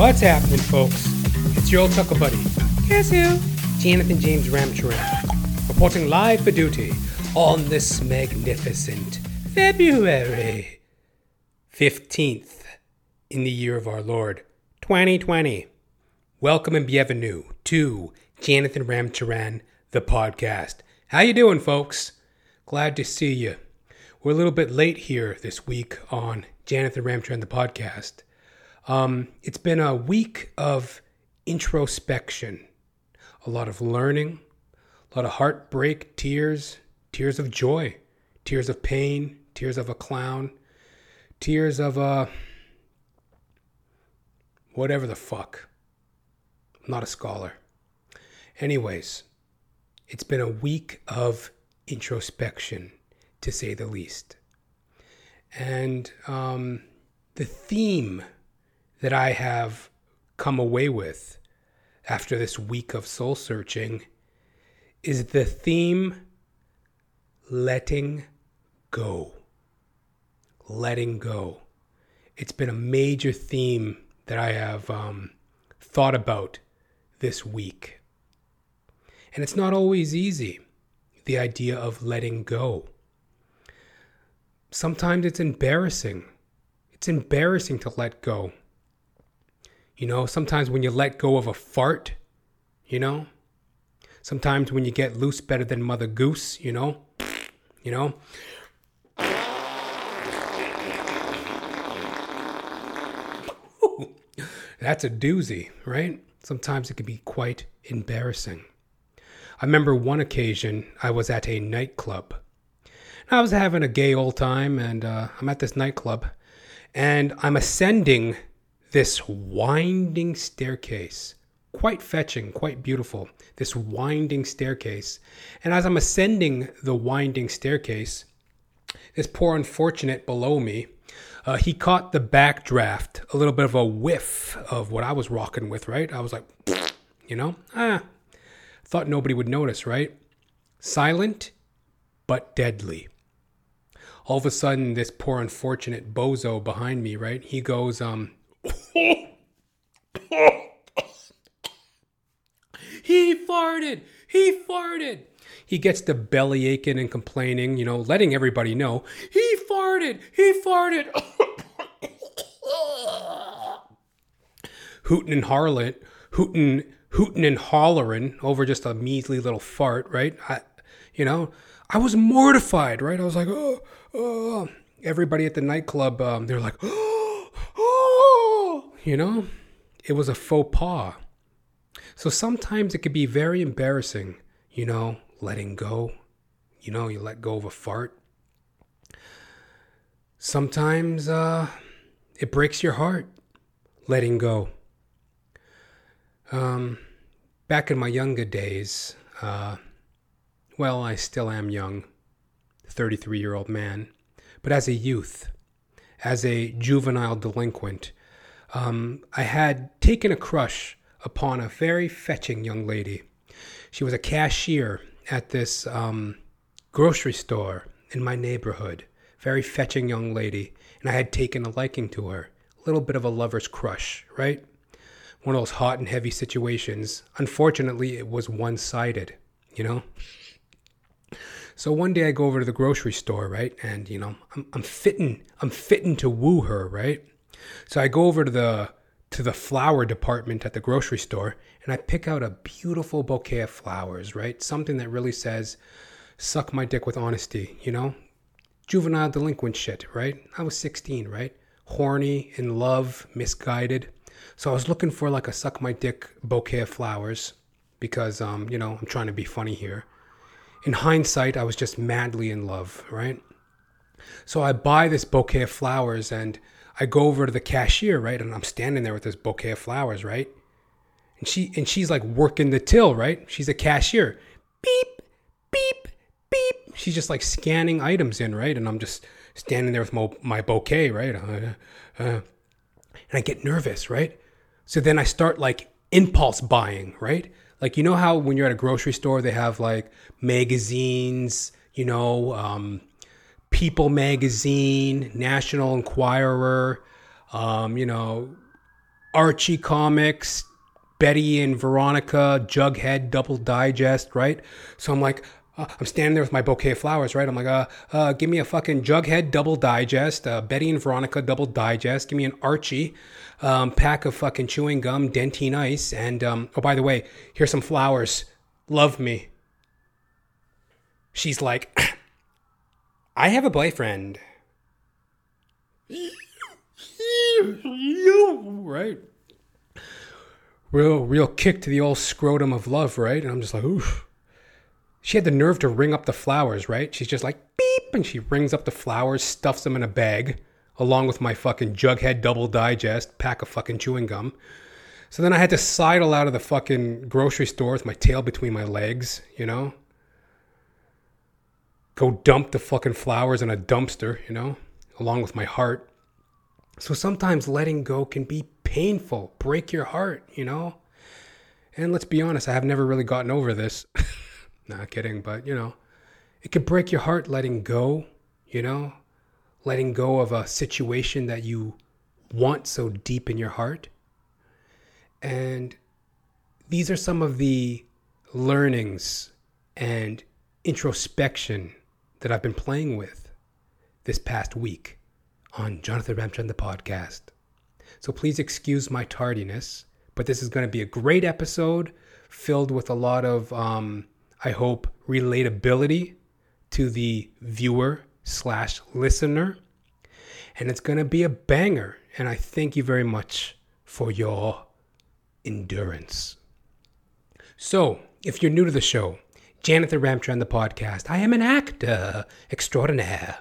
What's happening, folks? It's your old chuckle buddy. Guess who? Jonathan James Ramcharan, reporting live for duty on this magnificent February 15th in the year of our Lord, 2020. Welcome and bienvenue to Jonathan Ramcharan, the podcast. How you doing, folks? Glad to see you. We're a little bit late here this week on Jonathan Ramcharan, the podcast. It's been a week of introspection, a lot of learning, a lot of heartbreak, tears of joy, tears of pain, tears of a clown, tears of a whatever the fuck. I'm not a scholar. Anyways, it's been a week of introspection, to say the least. And the theme that I have come away with after this week of soul searching is the theme letting go. Letting go. It's been a major theme that I have thought about this week. And it's not always easy, the idea of letting go. Sometimes it's embarrassing. It's embarrassing to let go. You know, sometimes when you let go of a fart, you know, sometimes when you get loose better than Mother Goose, you know, ooh, that's a doozy, right? Sometimes it can be quite embarrassing. I remember one occasion I was at a nightclub. I was having a gay old time, and I'm at this nightclub, and I'm ascending this winding staircase, quite fetching, quite beautiful, this winding staircase. And as I'm ascending the winding staircase, this poor unfortunate below me, he caught the backdraft, a little bit of a whiff of what I was rocking with, right? I was like, you know, thought nobody would notice, right? Silent, but deadly. All of a sudden, this poor unfortunate bozo behind me, right? He goes, He farted. He gets the belly aching and complaining, you know, letting everybody know. He farted. hooting and hollering over just a measly little fart, right? I was mortified, right? I was like, oh. Everybody at the nightclub, they're like, You know, it was a faux pas. So sometimes it could be very embarrassing, you know, letting go. You know, you let go of a fart. Sometimes it breaks your heart, letting go. Back in my younger days, well, I still am young, 33-year-old man, but as a youth, as a juvenile delinquent, I had taken a crush upon a very fetching young lady. She was a cashier at this grocery store in my neighborhood. Very fetching young lady. And I had taken a liking to her. A little bit of a lover's crush, right? One of those hot and heavy situations. Unfortunately, it was one-sided, you know? So one day I go over to the grocery store, right? And, you know, I'm fitting to woo her, right? So I go over to the flower department at the grocery store, and I pick out a beautiful bouquet of flowers, right? Something that really says, suck my dick with honesty, you know? Juvenile delinquent shit, right? I was 16, right? Horny, in love, misguided. So I was looking for like a suck my dick bouquet of flowers because, you know, I'm trying to be funny here. In hindsight, I was just madly in love, right? So I buy this bouquet of flowers, and I go over to the cashier, right? And I'm standing there with this bouquet of flowers, right? And she's like working the till, right? She's a cashier. Beep, beep, beep. She's just like scanning items in, right? And I'm just standing there with my bouquet, right? And I get nervous, right? So then I start like impulse buying, right? Like, you know how when you're at a grocery store, they have like magazines, you know, People Magazine, National Enquirer, you know, Archie Comics, Betty and Veronica, Jughead Double Digest, right? So I'm like, I'm standing there with my bouquet of flowers, right? I'm like, give me a fucking Jughead Double Digest, Betty and Veronica Double Digest. Give me an Archie pack of fucking chewing gum, Dentine Ice. And, oh, by the way, here's some flowers. Love me. She's like, I have a boyfriend. Right? Real kick to the old scrotum of love, right? And I'm just like, oof. She had the nerve to ring up the flowers, right? She's just like, beep, and she rings up the flowers, stuffs them in a bag, along with my fucking Jughead Double Digest, pack of fucking chewing gum. So then I had to sidle out of the fucking grocery store with my tail between my legs, you know? Go dump the fucking flowers in a dumpster, you know? Along with my heart. So sometimes letting go can be painful, break your heart, you know? And let's be honest, I have never really gotten over this. Not kidding, but you know, it could break your heart letting go, you know, letting go of a situation that you want so deep in your heart. And these are some of the learnings and introspection that I've been playing with this past week on Jonathan Ramcharan the podcast. So please excuse my tardiness, but this is going to be a great episode filled with a lot of, I hope, relatability to the viewer/listener. And it's going to be a banger. And I thank you very much for your endurance. So, if you're new to the show, Jonathan Ramcharan the podcast, I am an actor extraordinaire.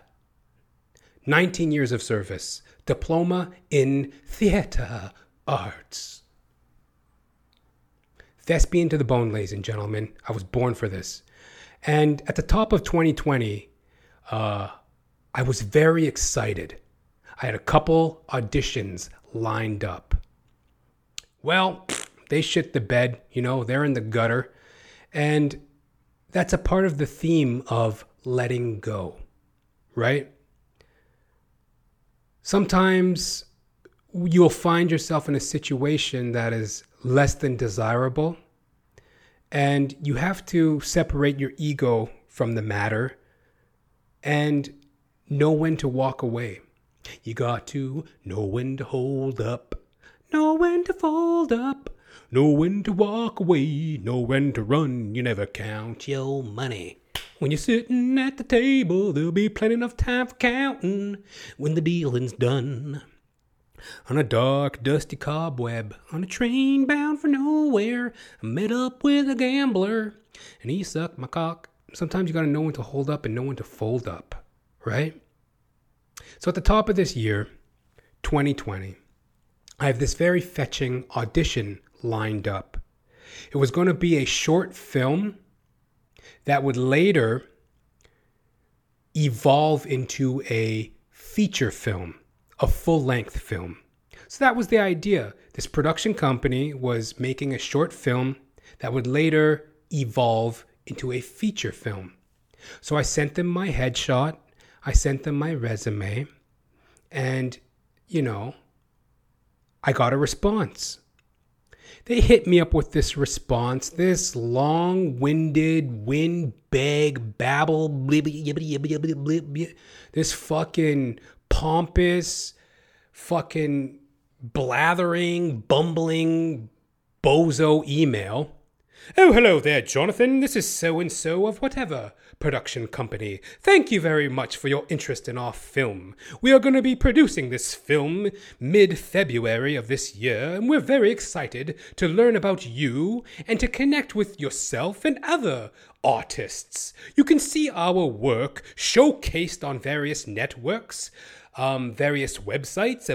19 years of service. Diploma in theater arts. Thespian to the bone, ladies and gentlemen. I was born for this. And at the top of 2020, I was very excited. I had a couple auditions lined up. Well, they shit the bed, you know, they're in the gutter. And that's a part of the theme of letting go, right? Sometimes you'll find yourself in a situation that is less than desirable, and you have to separate your ego from the matter and know when to walk away. You got to know when to hold up, know when to fold up, know when to walk away, know when to run. You never count your money. When you're sitting at the table, there'll be plenty enough time for counting when the dealing's done. On a dark, dusty cobweb, on a train bound for nowhere, I met up with a gambler, and he sucked my cock. Sometimes you gotta know when to hold up and know when to fold up, right? So at the top of this year, 2020, I have this very fetching audition lined up. It was going to be a short film that would later evolve into a feature film. A full-length film. So that was the idea. This production company was making a short film that would later evolve into a feature film. So I sent them my headshot. I sent them my resume. And, you know, I got a response. They hit me up with this response, this long-winded, windbag, babble, this fucking pompous, fucking blathering, bumbling, bozo email. Oh, hello there, Jonathan. This is so-and-so of whatever production company. Thank you very much for your interest in our film. We are going to be producing this film mid-February of this year, and we're very excited to learn about you and to connect with yourself and other artists. You can see our work showcased on various networks, various websites.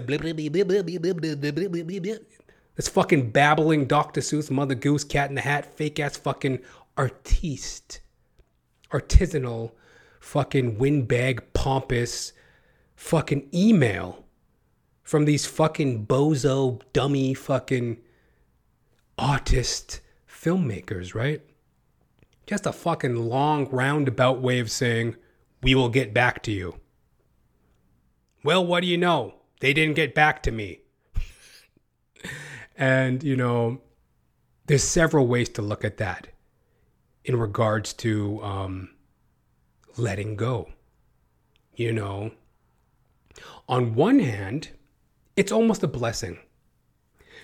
This fucking babbling Dr. Seuss, Mother Goose, Cat in the Hat, fake-ass fucking artiste. Artisanal, fucking windbag, pompous, fucking email from these fucking bozo, dummy, fucking artist filmmakers, right? Just a fucking long, roundabout way of saying, we will get back to you. Well, what do you know? They didn't get back to me. And, you know, there's several ways to look at that in regards to letting go. You know, on one hand, it's almost a blessing,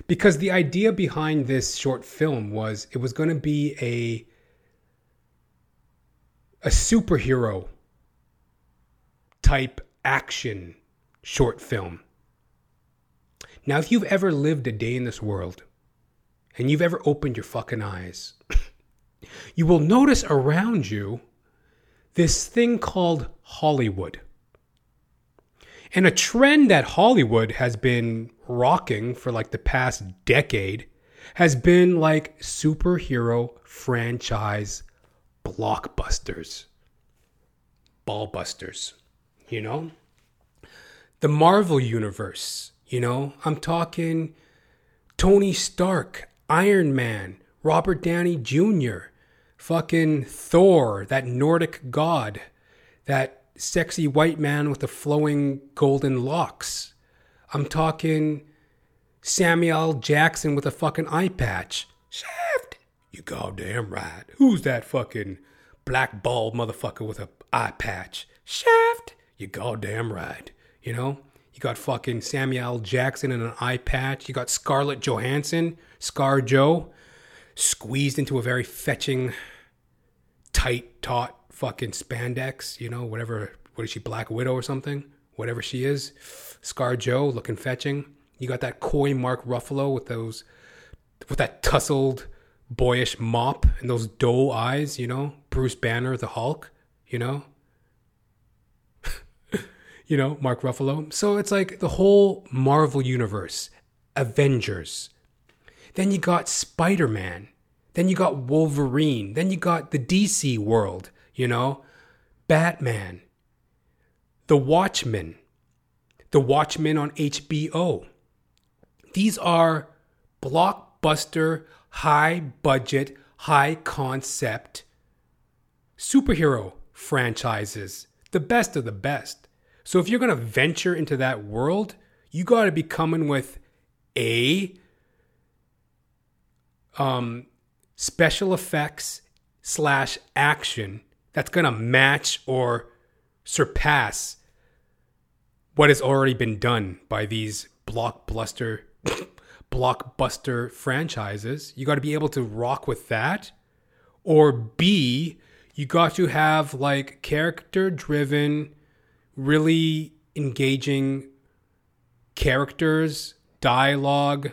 because the idea behind this short film was it was going to be a superhero type action short film. Now, if you've ever lived a day in this world and you've ever opened your fucking eyes, you will notice around you this thing called Hollywood. And a trend that Hollywood has been rocking for like the past decade has been like superhero franchise blockbusters, ballbusters, you know? The Marvel Universe, you know? I'm talking Tony Stark, Iron Man, Robert Downey Jr., fucking Thor, that Nordic god, that sexy white man with the flowing golden locks. I'm talking Samuel L. Jackson with a fucking eye patch. Shaft! You goddamn right. Who's that fucking black bald motherfucker with a eye patch? Shaft! You goddamn right. You know? You got fucking Samuel L. Jackson and an eye patch. You got Scarlett Johansson, Scar Joe, squeezed into a very fetching, tight, taut fucking spandex, you know, whatever, what is she, Black Widow or something? Whatever she is. Scar Joe, looking fetching. You got that coy Mark Ruffalo with that tussled, boyish mop and those doe eyes, you know? Bruce Banner, the Hulk, you know? You know, Mark Ruffalo. So it's like the whole Marvel Universe, Avengers. Then you got Spider Man. Then you got Wolverine. Then you got the DC world, you know? Batman. The Watchmen. The Watchmen on HBO. These are blockbuster, high-budget, high-concept superhero franchises. The best of the best. So if you're going to venture into that world, you got to be coming with a special effects / action that's going to match or surpass what has already been done by these blockbuster franchises. You got to be able to rock with that. Or B, you got to have like character-driven, really engaging characters, dialogue,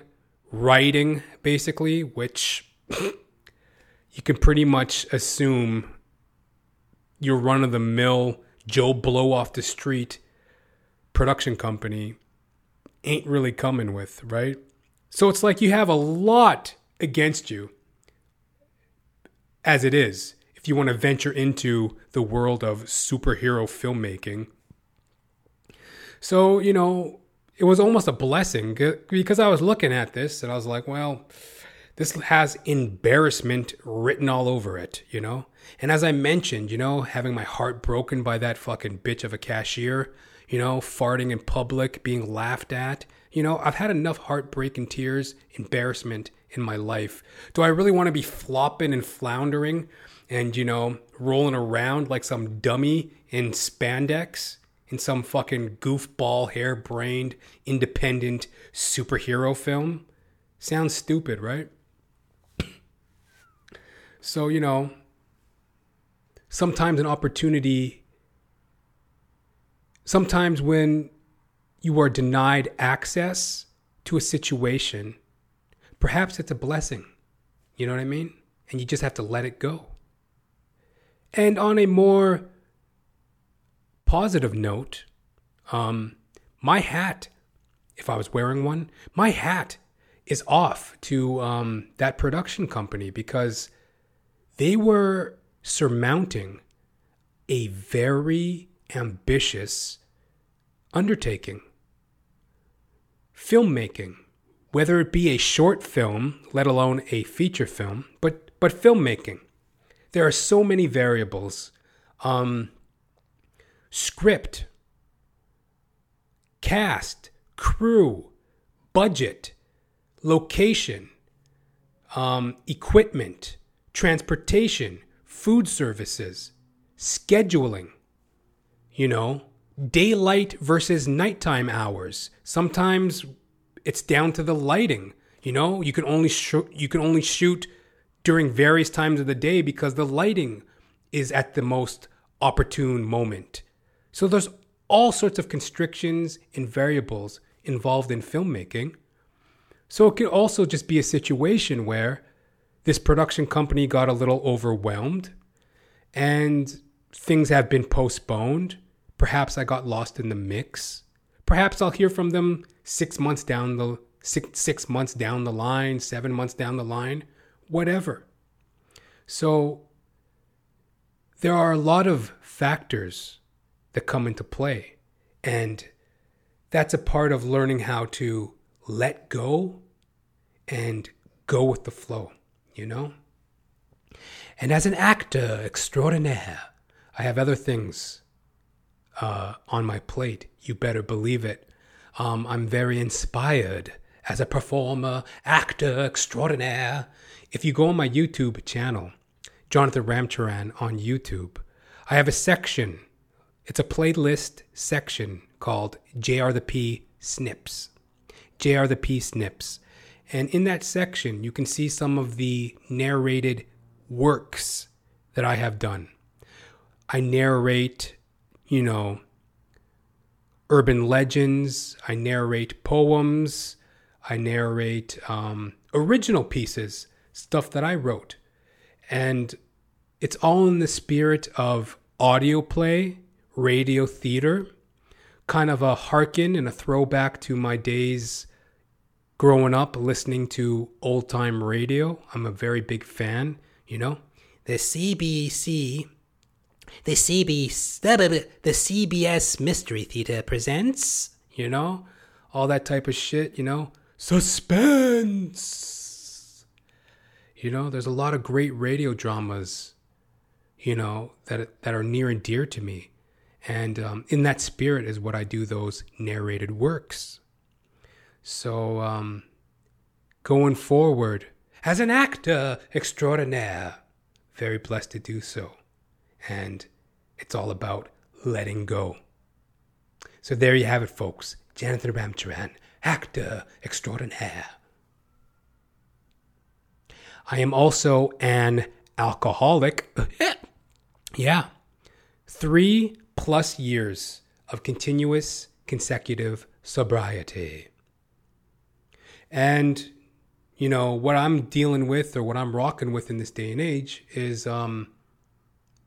writing, basically, which you can pretty much assume your run-of-the-mill Joe Blow off the street production company ain't really coming with, right? So it's like you have a lot against you as it is if you want to venture into the world of superhero filmmaking. So, you know, it was almost a blessing, because I was looking at this and I was like, well, this has embarrassment written all over it, you know? And as I mentioned, you know, having my heart broken by that fucking bitch of a cashier, you know, farting in public, being laughed at, you know, I've had enough heartbreak and tears, embarrassment in my life. Do I really want to be flopping and floundering and, you know, rolling around like some dummy in spandex? In some fucking goofball, harebrained, independent superhero film? Sounds stupid, right? So, you know, sometimes an opportunity, sometimes when you are denied access to a situation, perhaps it's a blessing. You know what I mean? And you just have to let it go. And on a more positive note, my hat, if I was wearing one, my hat is off to that production company, because they were surmounting a very ambitious undertaking. Filmmaking, whether it be a short film, let alone a feature film, but filmmaking. There are so many variables. Script, cast, crew, budget, location, equipment, transportation, food services, scheduling, you know, daylight versus nighttime hours. Sometimes it's down to the lighting. You know, you can only shoot during various times of the day because the lighting is at the most opportune moment. So there's all sorts of constrictions and variables involved in filmmaking. So it could also just be a situation where this production company got a little overwhelmed and things have been postponed. Perhaps I got lost in the mix. Perhaps I'll hear from them 6 months down the 6 months down the line, 7 months down the line, whatever. So there are a lot of factors that come into play, and that's a part of learning how to let go and go with the flow, you know? And as an actor extraordinaire, I have other things on my plate. You better believe it. I'm very inspired as a performer, actor extraordinaire. If you go on my YouTube channel, Jonathan Ramcharan on YouTube, I have a section. It's a playlist section called JR the P Snips. JR the P Snips. And in that section, you can see some of the narrated works that I have done. I narrate, you know, urban legends, I narrate poems, I narrate original pieces, stuff that I wrote. And it's all in the spirit of audio play, radio theater, kind of a hearken and a throwback to my days growing up listening to old-time radio. I'm a very big fan, you know. The CBS Mystery Theater presents, you know, all that type of shit, you know, suspense. You know, there's a lot of great radio dramas, you know, that are near and dear to me. And in that spirit is what I do those narrated works. So going forward, as an actor extraordinaire, very blessed to do so. And it's all about letting go. So there you have it, folks. Jonathan Ramcharan, actor extraordinaire. I am also an alcoholic. Yeah. 3+ years of continuous, consecutive sobriety. And, you know, what I'm dealing with or what I'm rocking with in this day and age is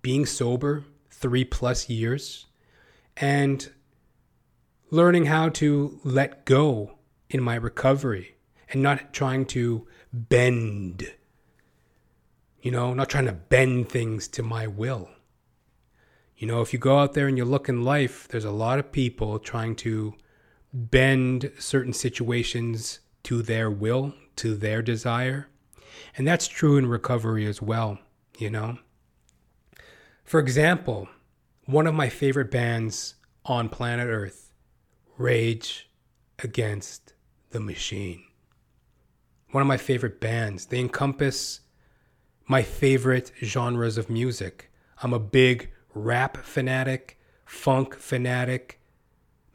being sober 3+ years and learning how to let go in my recovery and not trying to bend, you know, not trying to bend things to my will. You know, if you go out there and you look in life, there's a lot of people trying to bend certain situations to their will, to their desire. And that's true in recovery as well, you know. For example, one of my favorite bands on planet Earth, Rage Against the Machine. One of my favorite bands. They encompass my favorite genres of music. I'm a big rap fanatic, funk fanatic,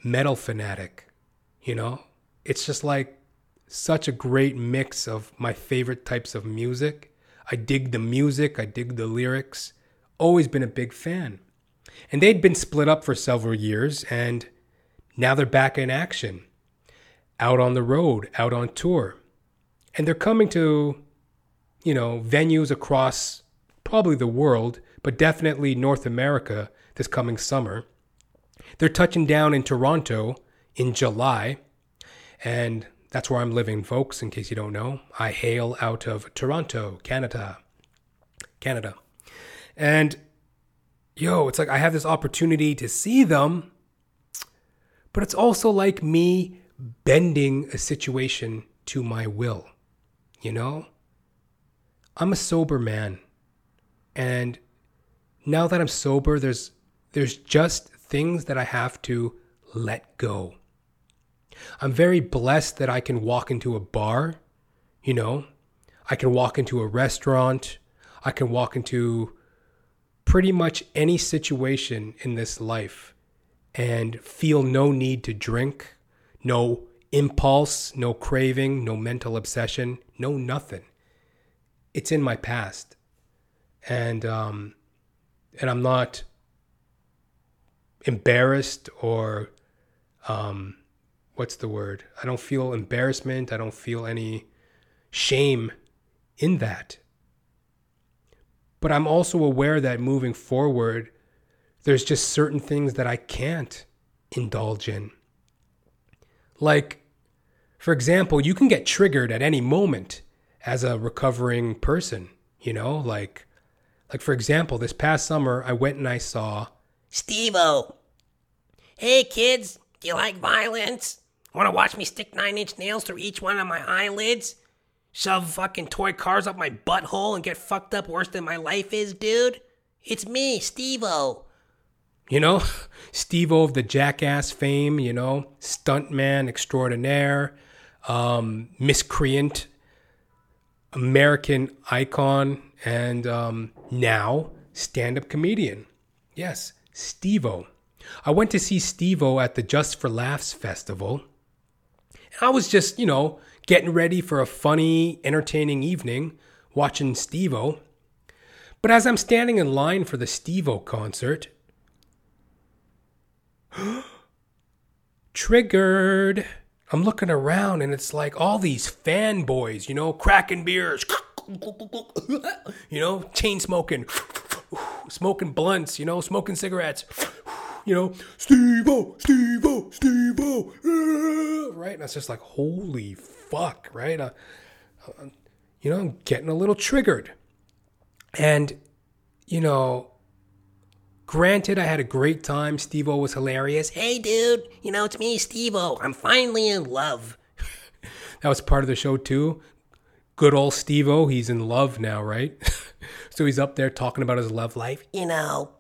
metal fanatic. You know, it's just like such a great mix of my favorite types of music. I dig the music. I dig the lyrics. Always been a big fan. And they'd been split up for several years, and now they're back in action. Out on the road, out on tour. And they're coming to, you know, venues across probably the world, but definitely North America this coming summer. They're touching down in Toronto in July, and that's where I'm living, folks, in case you don't know. I hail out of Toronto, Canada. And, yo, it's like I have this opportunity to see them, but it's also like me bending a situation to my will, you know? I'm a sober man, and now that I'm sober, there's just things that I have to let go. I'm very blessed that I can walk into a bar You know, I can walk into a restaurant. I can walk into pretty much any situation in this life and feel no need to drink, no impulse, no craving, no mental obsession, no nothing. It's in my past. And I'm not embarrassed or, what's the word? I don't feel embarrassment. I don't feel any shame in that. But I'm also aware that moving forward, there's just certain things that I can't indulge in. Like, for example, you can get triggered at any moment as a recovering person, you know, like for example, this past summer, I went and I saw Steve-O. Hey kids, do you like violence? Want to watch me stick 9-inch nails through each one of my eyelids? Shove fucking toy cars up my butthole and get fucked up worse than my life is, dude? It's me, Steve-O. You know, Steve-O of the Jackass fame, you know, stuntman extraordinaire, miscreant, American icon, and now stand-up comedian. Yes, Steve-O. I went to see Steve-O at the Just for Laughs Festival. I was just, you know, getting ready for a funny, entertaining evening watching Steve-O. But as I'm standing in line for the Steve-O concert, triggered. I'm looking around and it's like all these fanboys, you know, cracking beers, you know, chain smoking, smoking blunts, you know, smoking cigarettes, you know, Steve-O, Steve-O, Steve-O, right? And I was just like, holy fuck, right? You know, I'm getting a little triggered. And, you know, granted, I had a great time. Steve-O was hilarious. Hey, dude, you know, it's me, Steve-O. I'm finally in love. That was part of the show, too. Good old Steve-O, he's in love now, right? So he's up there talking about his love life. You know,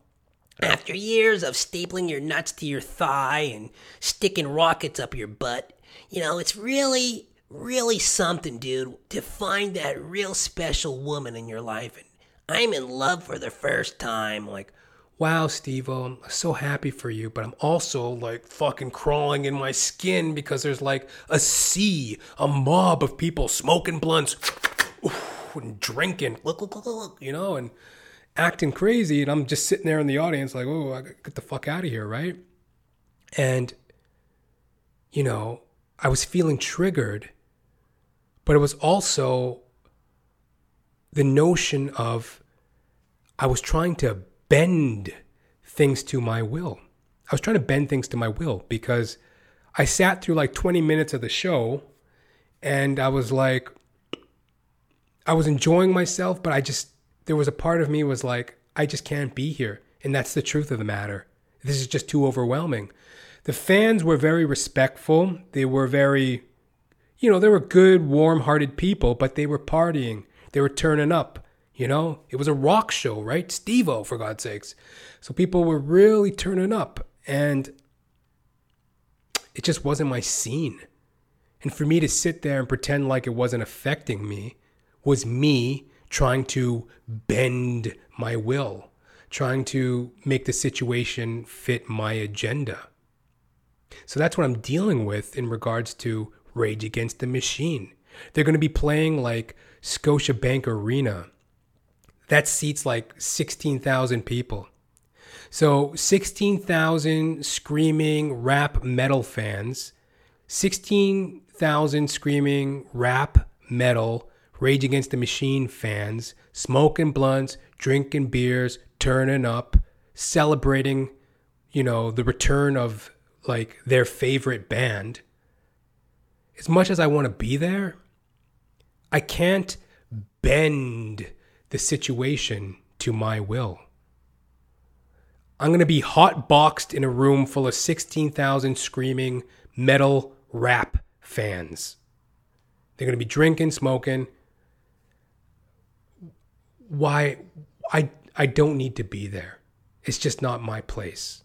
after years of stapling your nuts to your thigh and sticking rockets up your butt, you know, it's really, really something, dude, to find that real special woman in your life. And I'm in love for the first time. Like, wow, Steve-O, I'm so happy for you, but I'm also like fucking crawling in my skin because there's like a mob of people smoking blunts and drinking, you know, and acting crazy. And I'm just sitting there in the audience like, oh, I get the fuck out of here, right? And, you know, I was feeling triggered, but it was also the notion of I was trying to bend things to my will. I was trying to bend things to my will because I sat through like 20 minutes of the show and I was like, I was enjoying myself, but there was a part of me was like, I just can't be here. And that's the truth of the matter. This is just too overwhelming. The fans were very respectful. They were very, you know, they were good, warm-hearted people, but they were partying. They were turning up. You know, it was a rock show, right? Steve-O, for God's sakes. So people were really turning up and it just wasn't my scene. And for me to sit there and pretend like it wasn't affecting me was me trying to bend my will, trying to make the situation fit my agenda. So that's what I'm dealing with in regards to Rage Against the Machine. They're going to be playing like Scotiabank Arena. That seats like 16,000 people. So 16,000 screaming rap metal fans, 16,000 screaming rap metal Rage Against the Machine fans, smoking blunts, drinking beers, turning up, celebrating, you know, the return of like their favorite band. As much as I want to be there, I can't bend the situation to my will. I'm going to be hot boxed in a room full of 16,000 screaming metal rap fans. They're going to be drinking, smoking. Why? I don't need to be there. It's just not my place.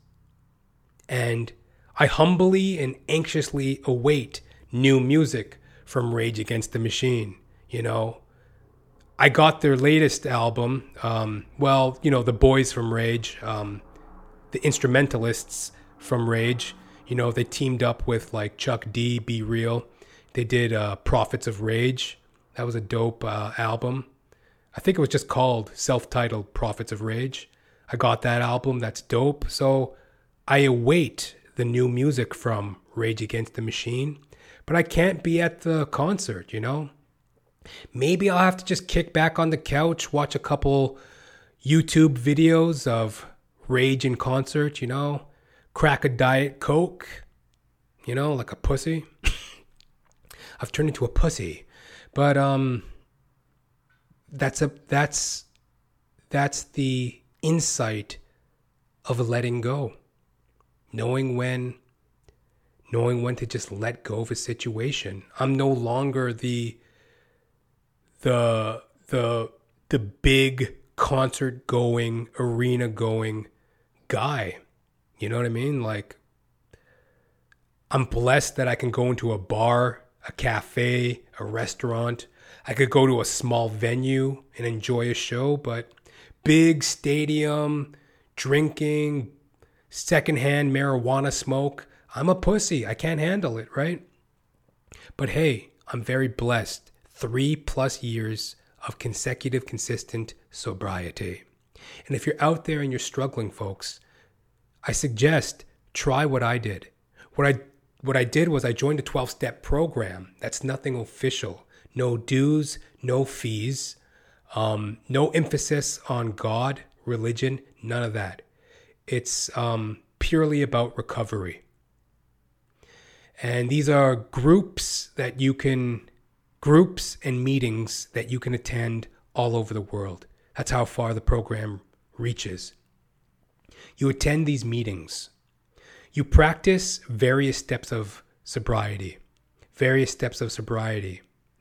And I humbly and anxiously await new music from Rage Against the Machine. you know. I got their latest album, the boys from Rage, the instrumentalists from Rage, you know, they teamed up with like Chuck D, Be Real. They did Prophets of Rage. That was a dope album. I think it was just called self-titled Prophets of Rage. I got that album. That's dope. So I await the new music from Rage Against the Machine, but I can't be at the concert, you know. Maybe I'll have to just kick back on the couch, watch a couple YouTube videos of Rage in concert, you know, crack a Diet Coke, you know, like a pussy. I've turned into a pussy, but that's the insight of letting go, knowing when to just let go of a situation. I'm no longer the big concert going, arena going guy. You know what I mean? Like, I'm blessed that I can go into a bar, a cafe, a restaurant. I could go to a small venue and enjoy a show, but big stadium, drinking, secondhand marijuana smoke, I'm a pussy. I can't handle it, right? But hey, I'm very blessed. 3+ years of consecutive, consistent sobriety. And if you're out there and you're struggling, folks, I suggest try what I did. What I did was I joined a 12-step program. That's nothing official. No dues, no fees, no emphasis on God, religion, none of that. It's purely about recovery. And these are groups and meetings that you can attend all over the world. That's how far the program reaches. You attend these meetings. You practice various steps of sobriety,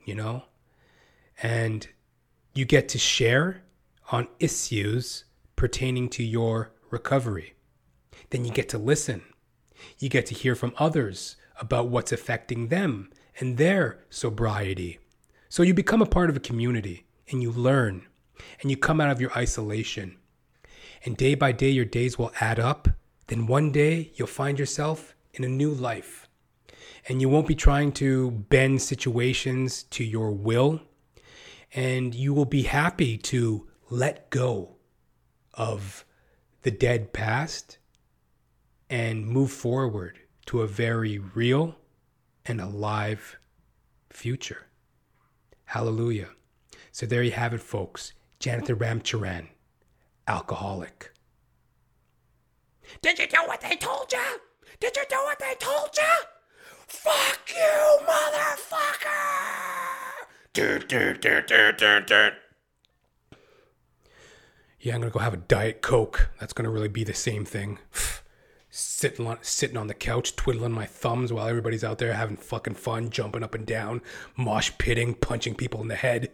you know, and you get to share on issues pertaining to your recovery. Then you get to listen. You get to hear from others about what's affecting them and their sobriety. So you become a part of a community, and you learn, and you come out of your isolation. And day by day, your days will add up. Then one day, you'll find yourself in a new life. And you won't be trying to bend situations to your will. And you will be happy to let go of the dead past and move forward to a very real and alive future. Hallelujah. So there you have it, folks. Jonathan Ramcharan, alcoholic. Did you do what they told you? Did you do what they told you? Fuck you, motherfucker! Yeah, I'm gonna go have a Diet Coke. That's gonna really be the same thing. Sitting on the couch, twiddling my thumbs while everybody's out there having fucking fun, jumping up and down, mosh pitting, punching people in the head.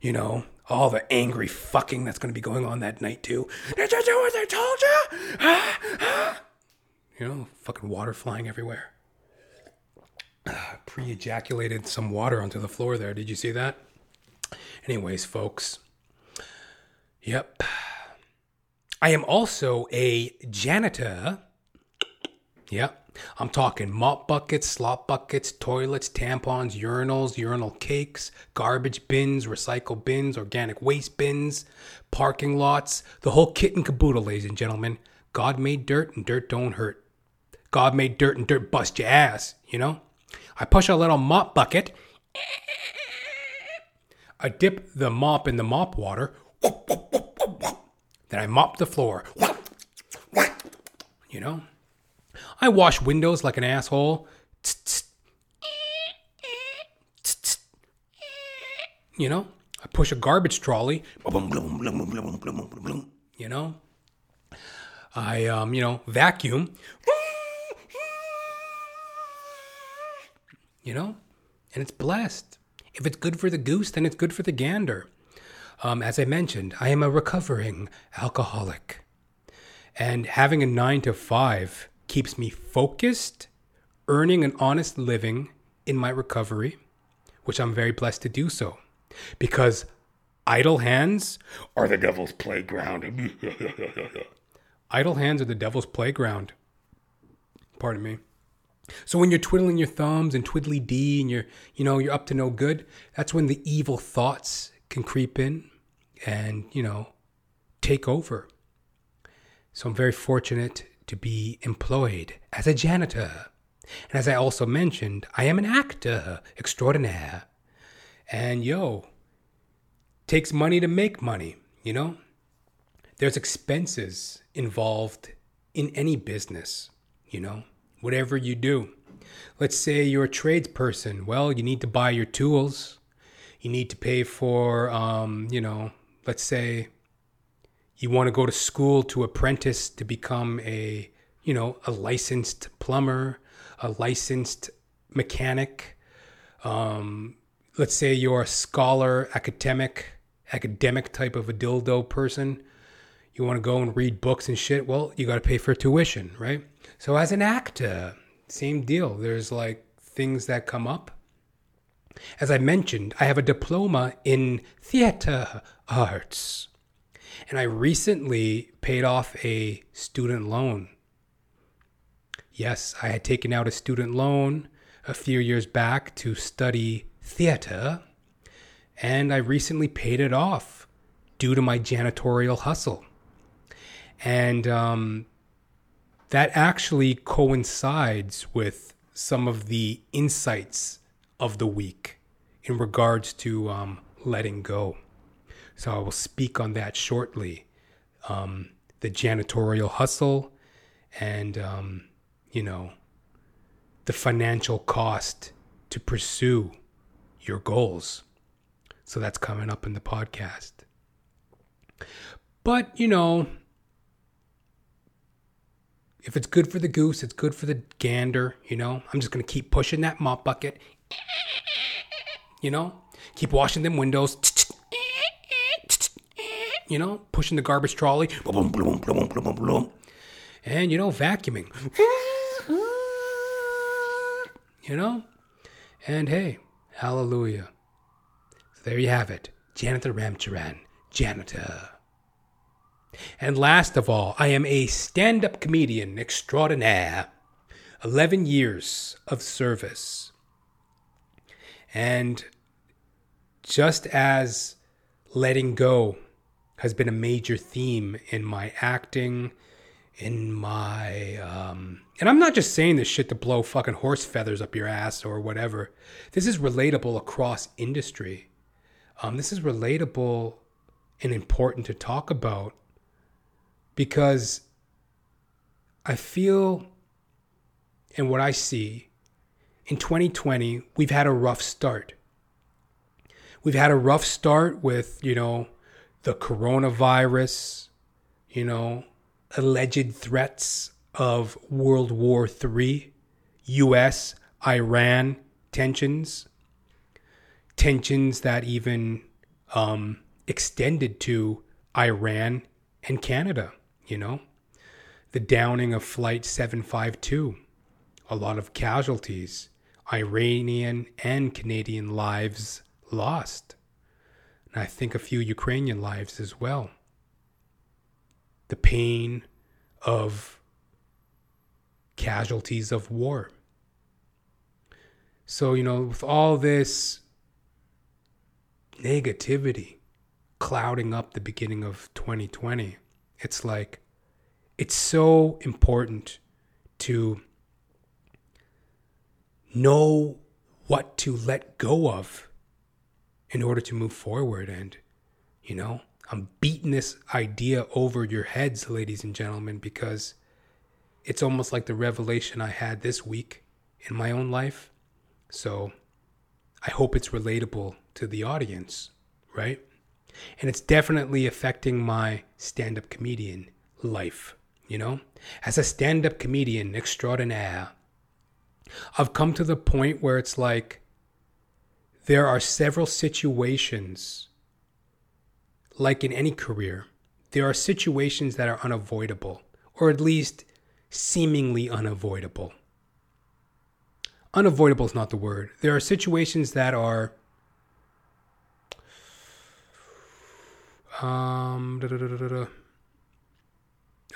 You know, all the angry fucking that's going to be going on that night too. Did you do what they told you? You know, fucking water flying everywhere. Pre-ejaculated some water onto the floor there. Did you see that? Anyways, folks. Yep. I am also a janitor. Yeah, I'm talking mop buckets, slop buckets, toilets, tampons, urinals, urinal cakes, garbage bins, recycle bins, organic waste bins, parking lots, the whole kit and caboodle, ladies and gentlemen. God made dirt and dirt don't hurt. God made dirt and dirt bust your ass, you know? I push a little mop bucket. I dip the mop in the mop water. Then I mop the floor. You know? I wash windows like an asshole. You know, I push a garbage trolley. You know, I, vacuum. You know, and it's blessed. If it's good for the goose, then it's good for the gander. As I mentioned, I am a recovering alcoholic. And having a 9-to-5 keeps me focused, earning an honest living in my recovery, which I'm very blessed to do so. because idle hands are the devil's playground. Idle hands are the devil's playground. Pardon me. So when you're twiddling your thumbs and twiddly D and you're up to no good, that's when the evil thoughts can creep in and, take over. So I'm very fortunate to be employed as a janitor. And as I also mentioned, I am an actor extraordinaire. And takes money to make money, There's expenses involved in any business, whatever you do. Let's say you're a tradesperson. Well, you need to buy your tools. You need to pay for, let's say you want to go to school to apprentice to become a licensed plumber, a licensed mechanic. Let's say you're a scholar, academic type of a dildo person. You want to go and read books and shit. Well, you got to pay for tuition, right? So as an actor, same deal. There's things that come up. As I mentioned, I have a diploma in theater arts. And I recently paid off a student loan. Yes, I had taken out a student loan a few years back to study theater, and I recently paid it off due to my janitorial hustle. And that actually coincides with some of the insights of the week in regards to letting go. So I will speak on that shortly. The janitorial hustle and, the financial cost to pursue your goals. So that's coming up in the podcast. But, if it's good for the goose, it's good for the gander, I'm just going to keep pushing that mop bucket, keep washing them windows, pushing the garbage trolley, and, vacuuming, and hey, hallelujah. So there you have it. Jonathan Ramcharan, janitor. And last of all, I am a stand-up comedian extraordinaire. 11 years of service. And just as letting go has been a major theme in my acting, in my... and I'm not just saying this shit to blow fucking horse feathers up your ass or whatever. This is relatable across industry. This is relatable and important to talk about. Because I feel, and what I see, in 2020, we've had a rough start. We've had a rough start with, the coronavirus, alleged threats of World War III, U.S., Iran tensions that even extended to Iran and Canada. The downing of Flight 752, a lot of casualties, Iranian and Canadian lives lost, and I think a few Ukrainian lives as well. The pain of casualties of war. So, with all this negativity clouding up the beginning of 2020, it's so important to know what to let go of in order to move forward. And, I'm beating this idea over your heads, ladies and gentlemen, because it's almost like the revelation I had this week in my own life. So I hope it's relatable to the audience, right? And it's definitely affecting my stand-up comedian life, As a stand-up comedian extraordinaire, I've come to the point where there are several situations, like in any career, there are situations that are unavoidable, or at least seemingly unavoidable. Unavoidable is not the word. There are situations that are I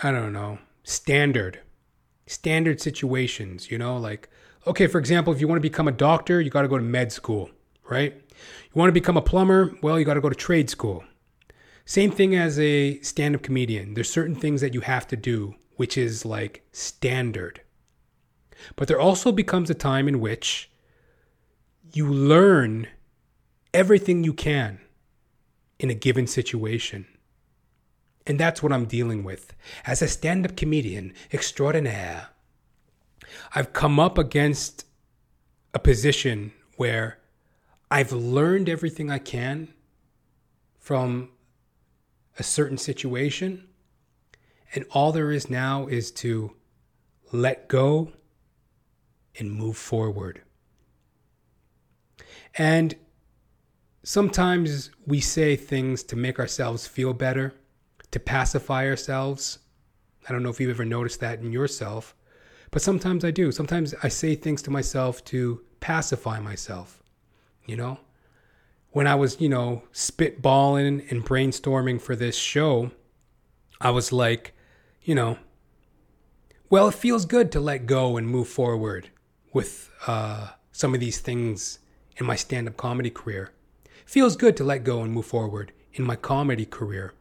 don't know, standard situations, you know, like, okay, for example, if you want to become a doctor, you got to go to med school, right? You want to become a plumber, well, you got to go to trade school. Same thing as a stand-up comedian. There's certain things that you have to do, which is like standard. But there also becomes a time in which you learn everything you can in a given situation. And that's what I'm dealing with. As a stand-up comedian extraordinaire, I've come up against a position where I've learned everything I can from a certain situation, and all there is now is to let go and move forward. And sometimes we say things to make ourselves feel better, to pacify ourselves. I don't know if you've ever noticed that in yourself, but sometimes I do. Sometimes I say things to myself to pacify myself, you know? When I was, you know, spitballing and brainstorming for this show, I was like, you know, well, it feels good to let go and move forward with some of these things in my stand-up comedy career. Feels good to let go and move forward in my comedy career.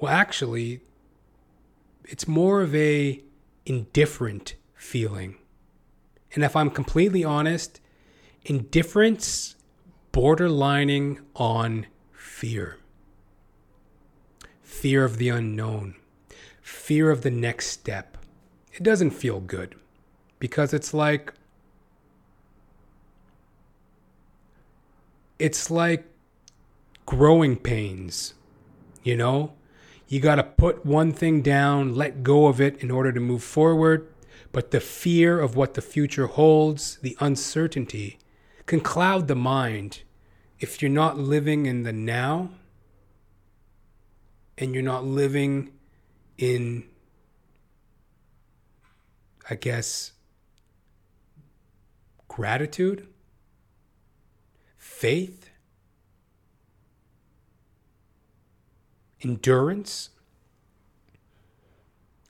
Well, actually, it's more of a indifferent feeling. And if I'm completely honest, indifference borderlining on fear. Fear of the unknown. Fear of the next step. It doesn't feel good because it's like growing pains, you know? You got to put one thing down, let go of it in order to move forward. But the fear of what the future holds, the uncertainty, can cloud the mind if you're not living in the now and you're not living in, I guess, gratitude, faith, endurance,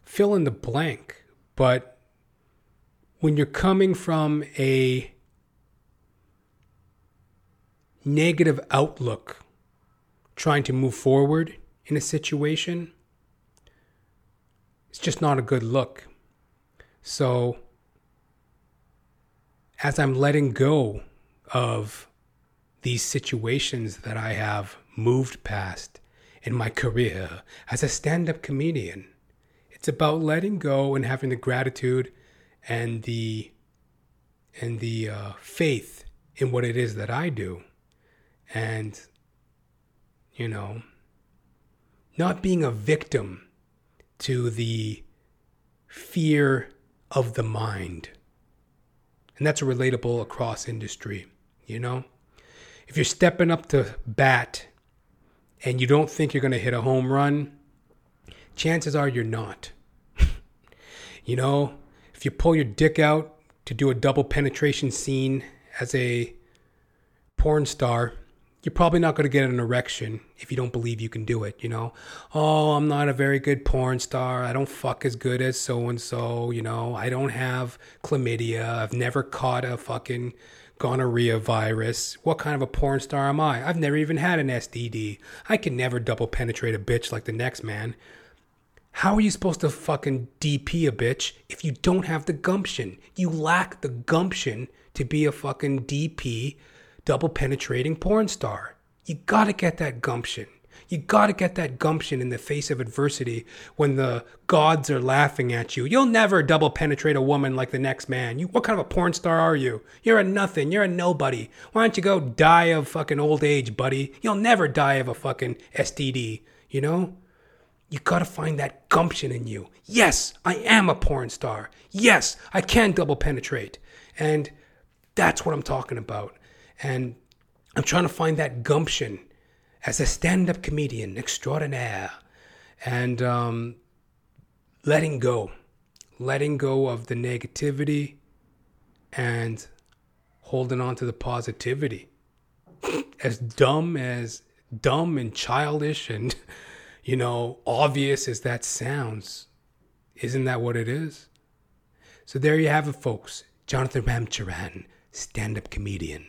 fill in the blank. But when you're coming from a negative outlook, trying to move forward in a situation, it's just not a good look. So as I'm letting go of these situations that I have moved past in my career as a stand-up comedian, it's about letting go and having the gratitude and the faith in what it is that I do. And, you know, not being a victim to the fear of the mind. And that's relatable across industry, you know? If you're stepping up to bat and you don't think you're going to hit a home run, chances are you're not. You know, if you pull your dick out to do a double penetration scene as a porn star, you're probably not going to get an erection if you don't believe you can do it, you know. Oh, I'm not a very good porn star. I don't fuck as good as so-and-so, you know. I don't have chlamydia. I've never caught a fucking gonorrhea virus. What kind of a porn star am I? I've never even had an STD. I can never double penetrate a bitch like the next man. How are you supposed to fucking DP a bitch if you don't have the gumption? You lack the gumption to be a fucking DP, double penetrating porn star. You gotta get that gumption. You gotta get that gumption in the face of adversity when the gods are laughing at you. You'll never double penetrate a woman like the next man. What kind of a porn star are you? You're a nothing. You're a nobody. Why don't you go die of fucking old age, buddy? You'll never die of a fucking STD, you know? You gotta find that gumption in you. Yes, I am a porn star. Yes, I can double penetrate. And that's what I'm talking about. And I'm trying to find that gumption as a stand-up comedian extraordinaire. And letting go of the negativity and holding on to the positivity. As dumb as dumb and childish and, you know, obvious as that sounds, isn't that what it is? So there you have it, folks. Jonathan Ramcharan, stand-up comedian.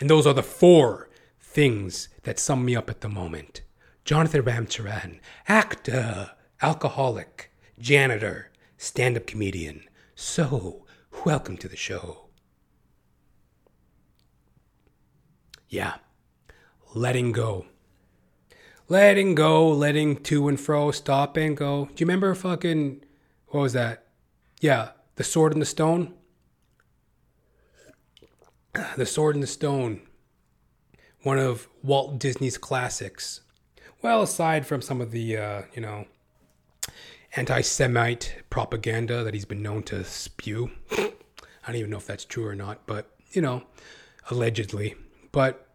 And those are the four things that sum me up at the moment. Jonathan Ramcharan, actor, alcoholic, janitor, stand-up comedian. So, welcome to the show. Yeah, letting go. Letting go, letting to and fro, stop and go. Do you remember fucking, what was that? Yeah, The Sword in the Stone. The Sword in the Stone, one of Walt Disney's classics. Well, aside from some of the, anti-Semite propaganda that he's been known to spew. I don't even know if that's true or not, but, allegedly. But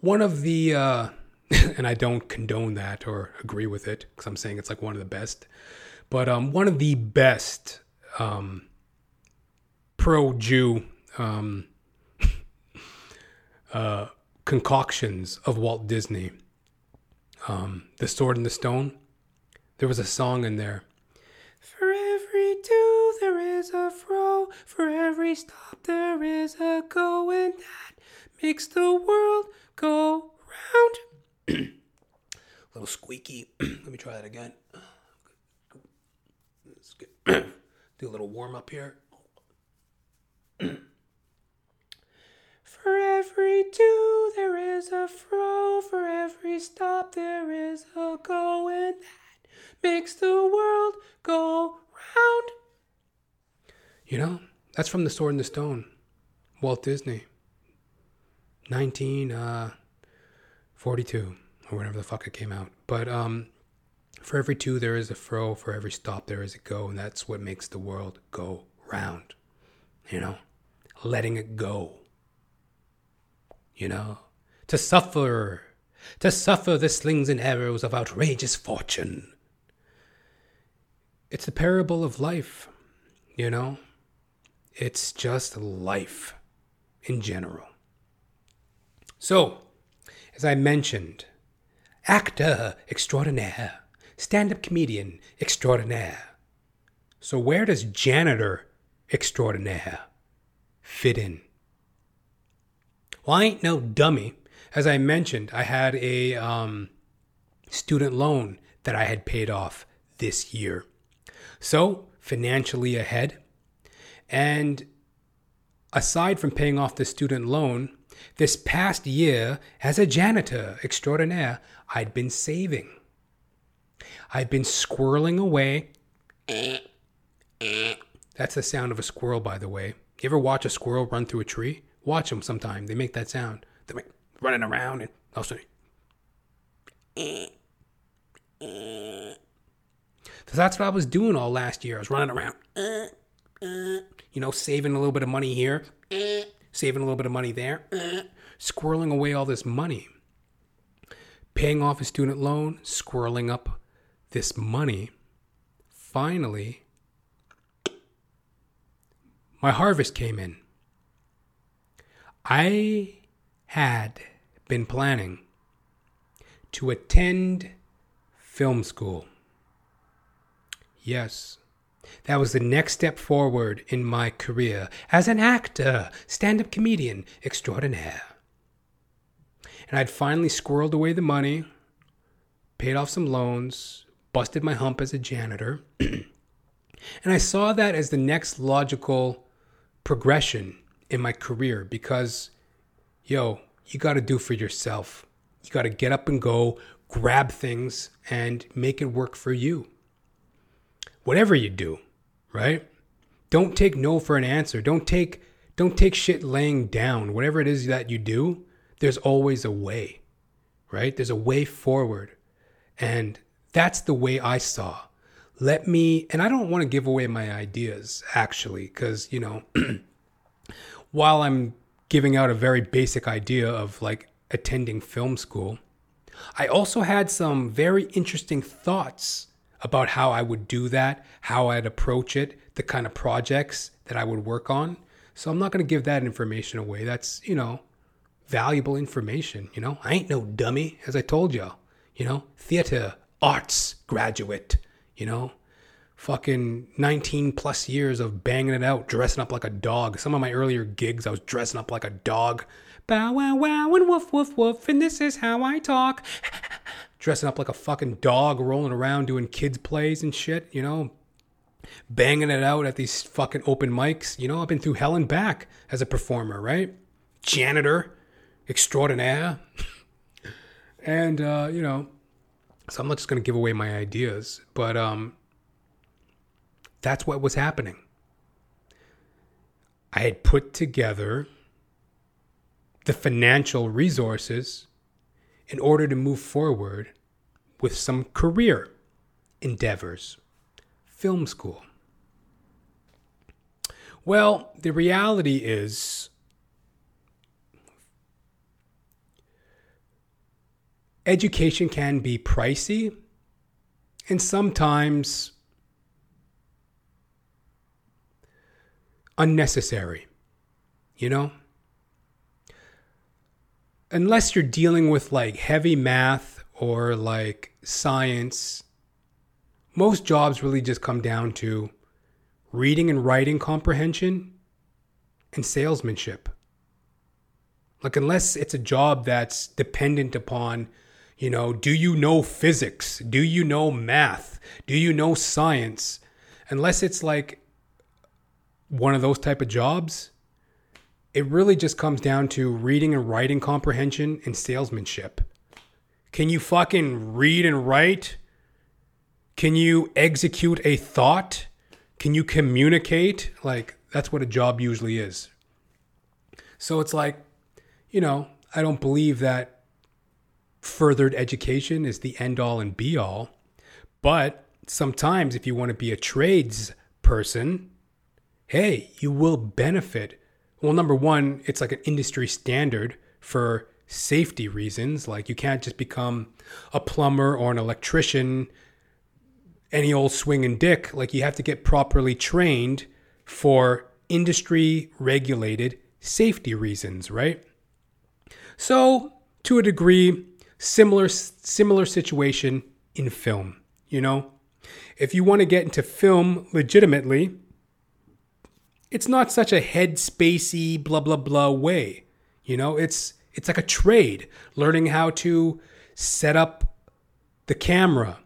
one of the, and I don't condone that or agree with it, because I'm saying it's like one of the best. But one of the best pro-Jew concoctions of Walt Disney, The Sword in the Stone, there was a song in there. For every do there is a fro, for every stop there is a go, and that makes the world go round. A little squeaky. Let me try that again. Let's do a little warm up here. For every do there is a fro, for every stop there is a go, and that makes the world go round. That's from The Sword in the Stone, Walt Disney, 1942, or whenever the fuck it came out. But for every two there is a fro, for every stop there is a go, and that's what makes the world go round. Letting it go. To suffer the slings and arrows of outrageous fortune. It's the parable of life, It's just life in general. So, as I mentioned, actor extraordinaire, stand-up comedian extraordinaire. So where does janitor extraordinaire fit in? Well, I ain't no dummy. As I mentioned, I had a student loan that I had paid off this year. So, financially ahead. And aside from paying off the student loan, this past year, as a janitor extraordinaire, I'd been saving. I'd been squirreling away. That's the sound of a squirrel, by the way. You ever watch a squirrel run through a tree? Watch them sometime. They make that sound. They're running around and all of a sudden. So that's what I was doing all last year. I was running around. Saving a little bit of money here. Saving a little bit of money there. Squirreling away all this money. Paying off a student loan. Squirreling up this money. Finally, my harvest came in. I had been planning to attend film school. Yes, that was the next step forward in my career as an actor, stand-up comedian extraordinaire. And I'd finally squirreled away the money, paid off some loans, busted my hump as a janitor. And I saw that as the next logical progression in my career, because you got to do for yourself. You got to get up and go, grab things, and make it work for you. Whatever you do, right? Don't take no for an answer. Don't take shit laying down. Whatever it is that you do, there's always a way, right? There's a way forward. And that's the way I saw. And I don't want to give away my ideas, actually, because, while I'm giving out a very basic idea of like attending film school, I also had some very interesting thoughts about how I would do that, how I'd approach it, the kind of projects that I would work on. So I'm not going to give that information away. That's, valuable information, you know? I ain't no dummy, as I told y'all, you know? Theater, arts graduate, you know? Fucking 19 plus years of banging it out, dressing up like a dog. Some of my earlier gigs, I was dressing up like a dog. Bow, wow, wow, and woof, woof, woof, and this is how I talk. Dressing up like a fucking dog, rolling around doing kids' plays and shit, you know? Banging it out at these fucking open mics. You know, I've been through hell and back as a performer, right? Janitor extraordinaire. And, you know, so I'm not just going to give away my ideas, but that's what was happening. I had put together the financial resources in order to move forward with some career endeavors. Film school. Well, the reality is education can be pricey, and sometimes unnecessary, you know? Unless you're dealing with like heavy math or like science. Most jobs really just come down to reading and writing comprehension and salesmanship. Like, unless it's a job that's dependent upon, you know, do you know physics? Do you know math? Do you know science? Unless it's like one of those type of jobs, it really just comes down to reading and writing comprehension and salesmanship. Can you fucking read and write? Can you execute a thought? Can you communicate? Like, that's what a job usually is. So it's like, you know, I don't believe that furthered education is the end all and be all. But sometimes if you want to be a trades person, hey, you will benefit. Well, number one, it's like an industry standard for safety reasons. Like, you can't just become a plumber or an electrician any old swing and dick. Like, you have to get properly trained for industry regulated safety reasons, right? So to a degree, similar situation in film, you know? If you want to get into film legitimately, it's not such a head spacey blah blah blah way, you know? It's like a trade, learning how to set up the camera,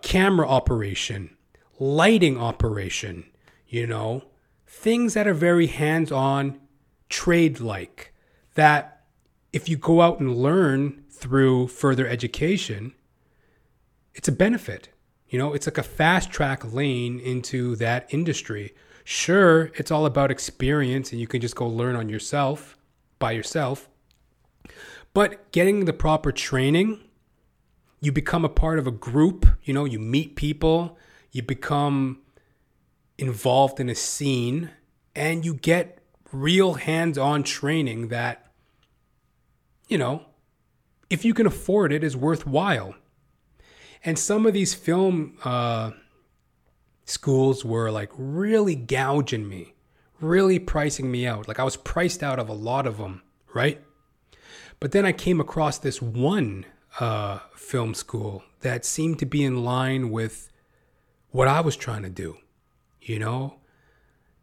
camera operation, lighting operation, you know, things that are very hands-on, trade-like, that if you go out and learn through further education, it's a benefit. You know, it's like a fast-track lane into that industry. Sure, it's all about experience and you can just go learn on yourself, by yourself, but getting the proper training, you become a part of a group, you know, you meet people, you become involved in a scene, and you get real hands-on training that, you know, if you can afford it, is worthwhile. And some of these film schools were like really gouging me, really pricing me out. Like, I was priced out of a lot of them, right? But then I came across this one film school that seemed to be in line with what I was trying to do, you know,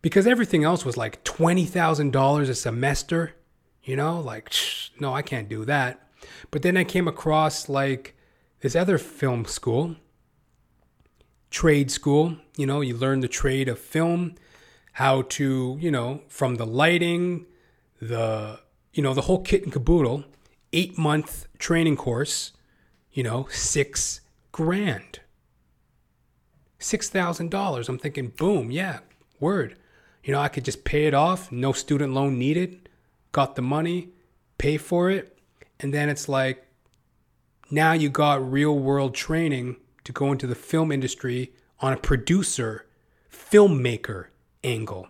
because everything else was like $20,000 a semester, you know, like, no, I can't do that. But then I came across like this other film school, trade school, you know, you learn the trade of film, how to, you know, from the lighting, the, you know, the whole kit and caboodle. 8-month training course, you know, $6,000, $6,000. I'm thinking, boom, yeah, word. You know, I could just pay it off. No student loan needed. Got the money, pay for it. And then it's like, now you got real world training to go into the film industry on a producer, filmmaker angle.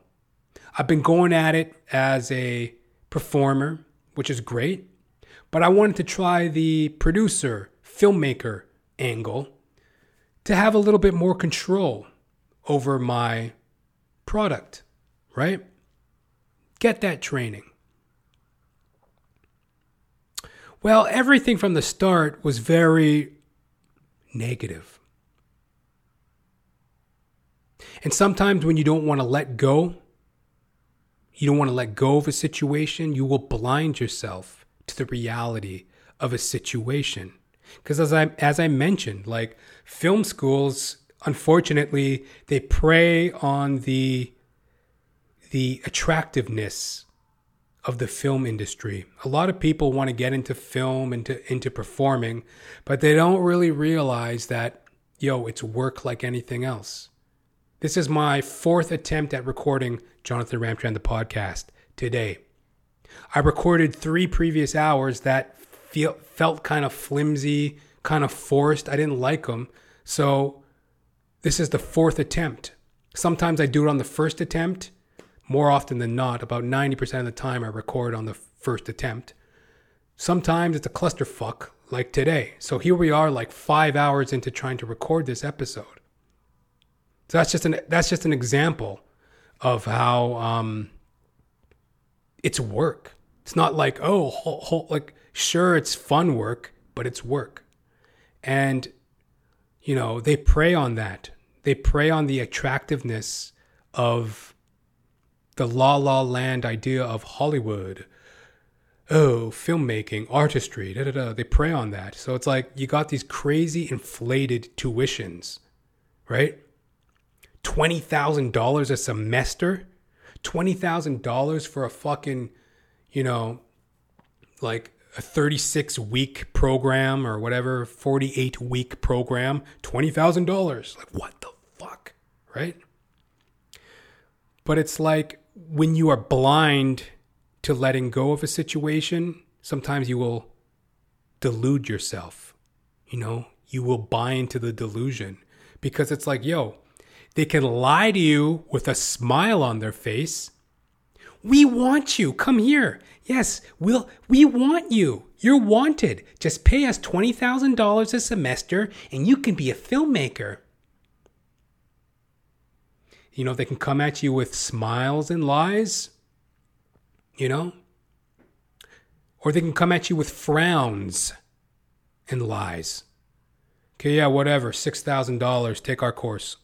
I've been going at it as a performer, which is great. But I wanted to try the producer, filmmaker angle to have a little bit more control over my product, right? Get that training. Well, everything from the start was very negative. And sometimes when you don't want to let go, you don't want to let go of a situation, you will blind yourself to the reality of a situation. Because as I mentioned, like film schools, unfortunately, they prey on the attractiveness of the film industry. A lot of people want to get into film and into performing, but they don't really realize that, yo, it's work like anything else. This is my fourth attempt at recording Jonathan Ramcharan, the podcast, today. I recorded 3 previous hours that felt kind of flimsy, kind of forced. I didn't like them. So this is the 4th attempt. Sometimes I do it on the first attempt. More often than not, about 90% of the time I record on the first attempt. Sometimes it's a clusterfuck like today. So here we are like 5 hours into trying to record this episode. So that's just an example of how it's work. It's not like, oh, like sure, it's fun work, but it's work. And, you know, they prey on that. They prey on the attractiveness of the la-la land idea of Hollywood. Oh, filmmaking, artistry, da-da-da. They prey on that. So it's like you got these crazy inflated tuitions, right? $20,000 a semester? $20,000 for a fucking, you know, like a 36-week program or whatever, 48-week program. $20,000. Like, what the fuck, right? But it's like, when you are blind to letting go of a situation, sometimes you will delude yourself, you know, you will buy into the delusion because it's like, yo, they can lie to you with a smile on their face. We want you. Come here. Yes, we want you. You're wanted. Just pay us $20,000 a semester and you can be a filmmaker. You know, they can come at you with smiles and lies, you know, or they can come at you with frowns and lies. Okay, yeah, whatever, $6,000, take our course.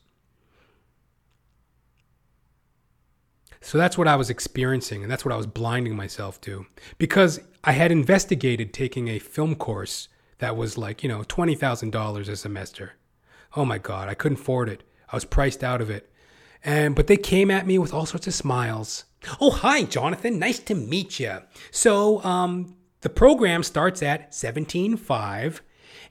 So that's what I was experiencing, and that's what I was blinding myself to, because I had investigated taking a film course that was like, you know, $20,000 a semester. Oh my God, I couldn't afford it. I was priced out of it. But they came at me with all sorts of smiles. Oh, hi, Jonathan. Nice to meet you. So the program starts at 17.5, and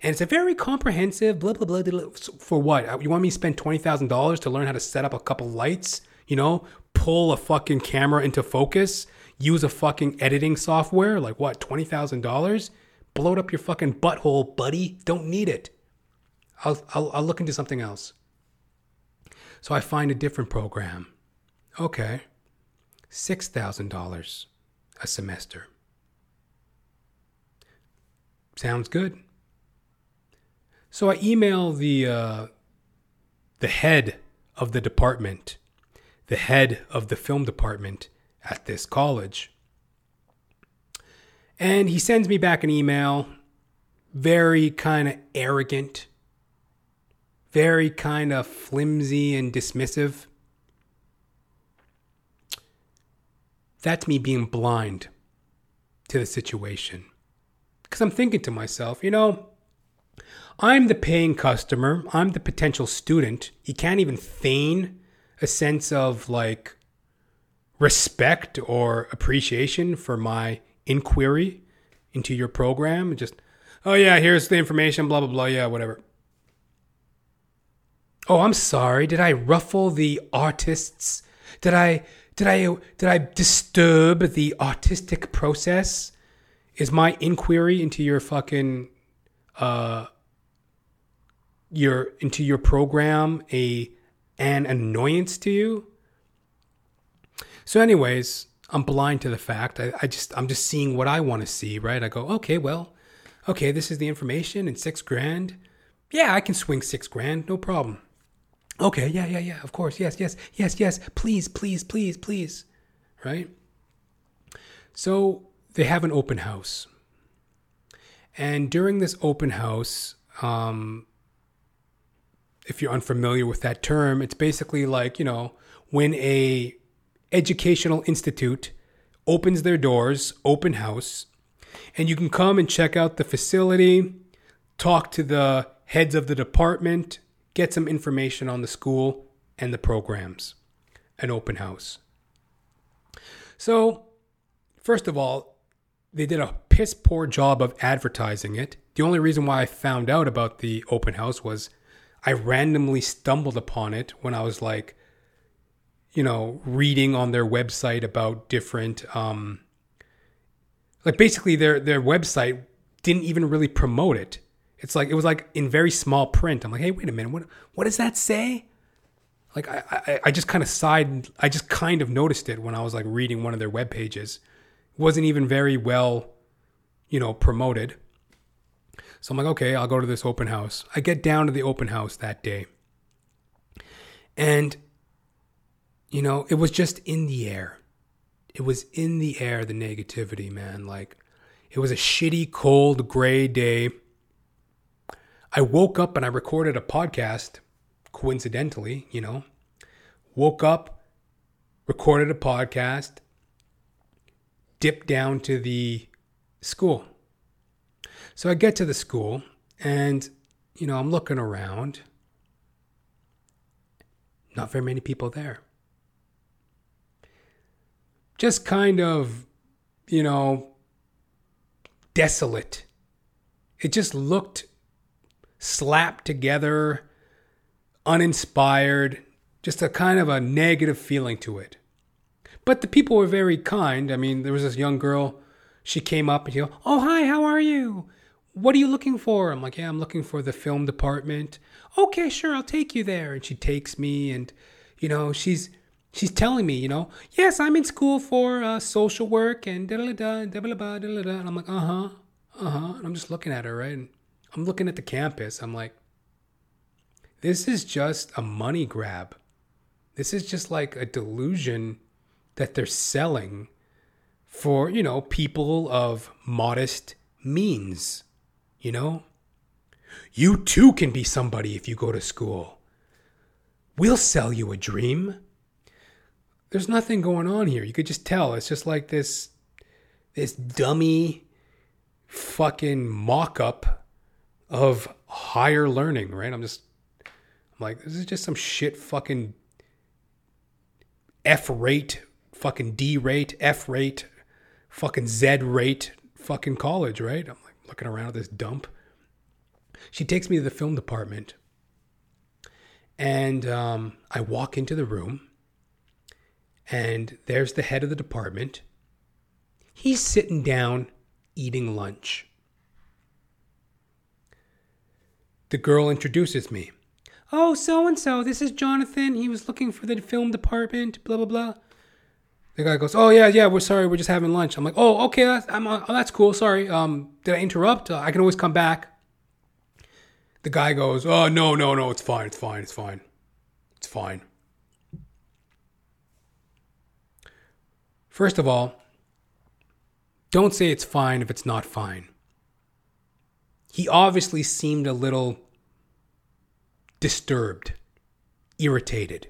it's a very comprehensive blah, blah, blah, blah. For what? You want me to spend $20,000 to learn how to set up a couple lights? You know, pull a fucking camera into focus? Use a fucking editing software? Like what, $20,000? Blow it up your fucking butthole, buddy. Don't need it. I'll look into something else. So I find a different program. Okay, $6,000 a semester. Sounds good. So I email the head of the department, the head of the film department at this college. And he sends me back an email, very kind of arrogant, very kind of flimsy and dismissive. That's me being blind to the situation. Because I'm thinking to myself, you know, I'm the paying customer. I'm the potential student. He can't even feign a sense of like respect or appreciation for my inquiry into your program. Just, oh yeah, here's the information, blah, blah, blah, yeah, whatever. Oh, I'm sorry. Did I ruffle the artists? Did I disturb the artistic process? Is my inquiry into your fucking into your program an annoyance to you? So anyways, I'm blind to the fact. I'm just seeing what I want to see, right? I go, okay, this is the information and $6,000. Yeah, I can swing $6,000, no problem. Okay, yeah, of course, yes, please, right? So they have an open house. And during this open house, if you're unfamiliar with that term, it's basically like, you know, when a educational institute opens their doors, open house, and you can come and check out the facility, talk to the heads of the department, get some information on the school and the programs, an open house. So, first of all, they did a piss poor job of advertising it. The only reason why I found out about the open house was I randomly stumbled upon it when I was like, you know, reading on their website about different, like basically their website didn't even really promote it. It's like, it was like in very small print. I'm like, hey, wait a minute. What does that say? Like, I just kind of noticed it when I was like reading one of their web pages. It wasn't even very well, you know, promoted. So I'm like, okay, I'll go to this open house. I get down to the open house that day. And, you know, it was just in the air. It was in the air, the negativity, man. Like, it was a shitty, cold, gray day. I woke up and I recorded a podcast, coincidentally, you know. Woke up, recorded a podcast, dipped down to the school. So I get to the school and, you know, I'm looking around. Not very many people there. Just kind of, you know, desolate. It just looked slapped together, uninspired, just a kind of a negative feeling to it. But the people were very kind. I mean, there was this young girl. She came up and she goes, oh, hi, how are you? What are you looking for? I'm like, yeah, I'm looking for the film department. Okay, sure, I'll take you there. And she takes me and, you know, she's telling me, you know, yes, I'm in school for social work and da-da-da-da, da-da-da-da, da-da-da. And I'm like, And I'm just looking at her, right? And I'm looking at the campus. I'm like, this is just a money grab. This is just like a delusion that they're selling for, you know, people of modest means, you know? You too can be somebody if you go to school. We'll sell you a dream. There's nothing going on here. You could just tell. It's just like this dummy fucking mock-up of higher learning, right? I'm like, this is just some shit fucking F-rate, fucking D-rate, F-rate, fucking Z-rate fucking college, right? I'm like looking around at this dump. She takes me to the film department. And I walk into the room. And there's the head of the department. He's sitting down eating lunch. The girl introduces me. Oh, so-and-so, this is Jonathan. He was looking for the film department, blah, blah, blah. The guy goes, oh, yeah, we're sorry. We're just having lunch. I'm like, oh, okay, that's cool. Sorry. Did I interrupt? I can always come back. The guy goes, oh, no, it's fine. First of all, don't say it's fine if it's not fine. He obviously seemed a little disturbed, irritated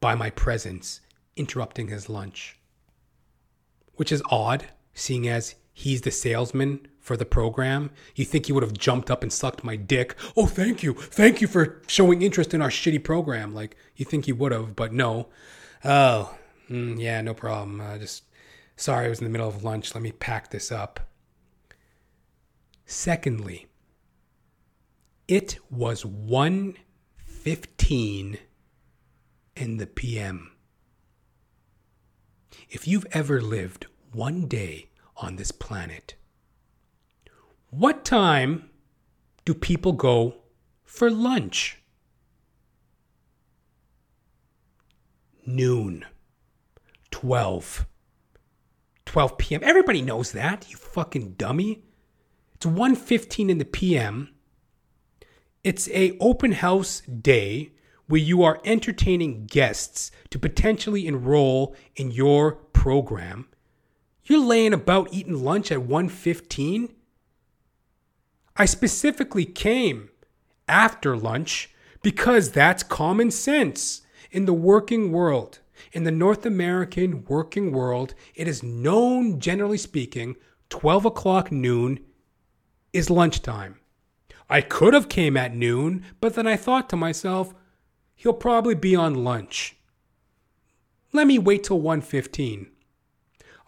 by my presence interrupting his lunch, which is odd, seeing as he's the salesman for the program. You think he would have jumped up and sucked my dick. Oh, thank you for showing interest in our shitty program. Like, you think he would have, but no. Oh, yeah, no problem. Sorry, I was in the middle of lunch. Let me pack this up. Secondly, it was 1:15 in the PM. If you've ever lived one day on this planet, what time do people go for lunch? Noon. 12 p.m. Everybody knows that, you fucking dummy. It's 1:15 in the p.m. It's a open house day where you are entertaining guests to potentially enroll in your program. You're laying about eating lunch at 1:15? I specifically came after lunch because that's common sense in the working world. In the North American working world, it is known, generally speaking, 12 o'clock noon is lunchtime. I could have came at noon, but then I thought to myself, he'll probably be on lunch. Let me wait till 1:15.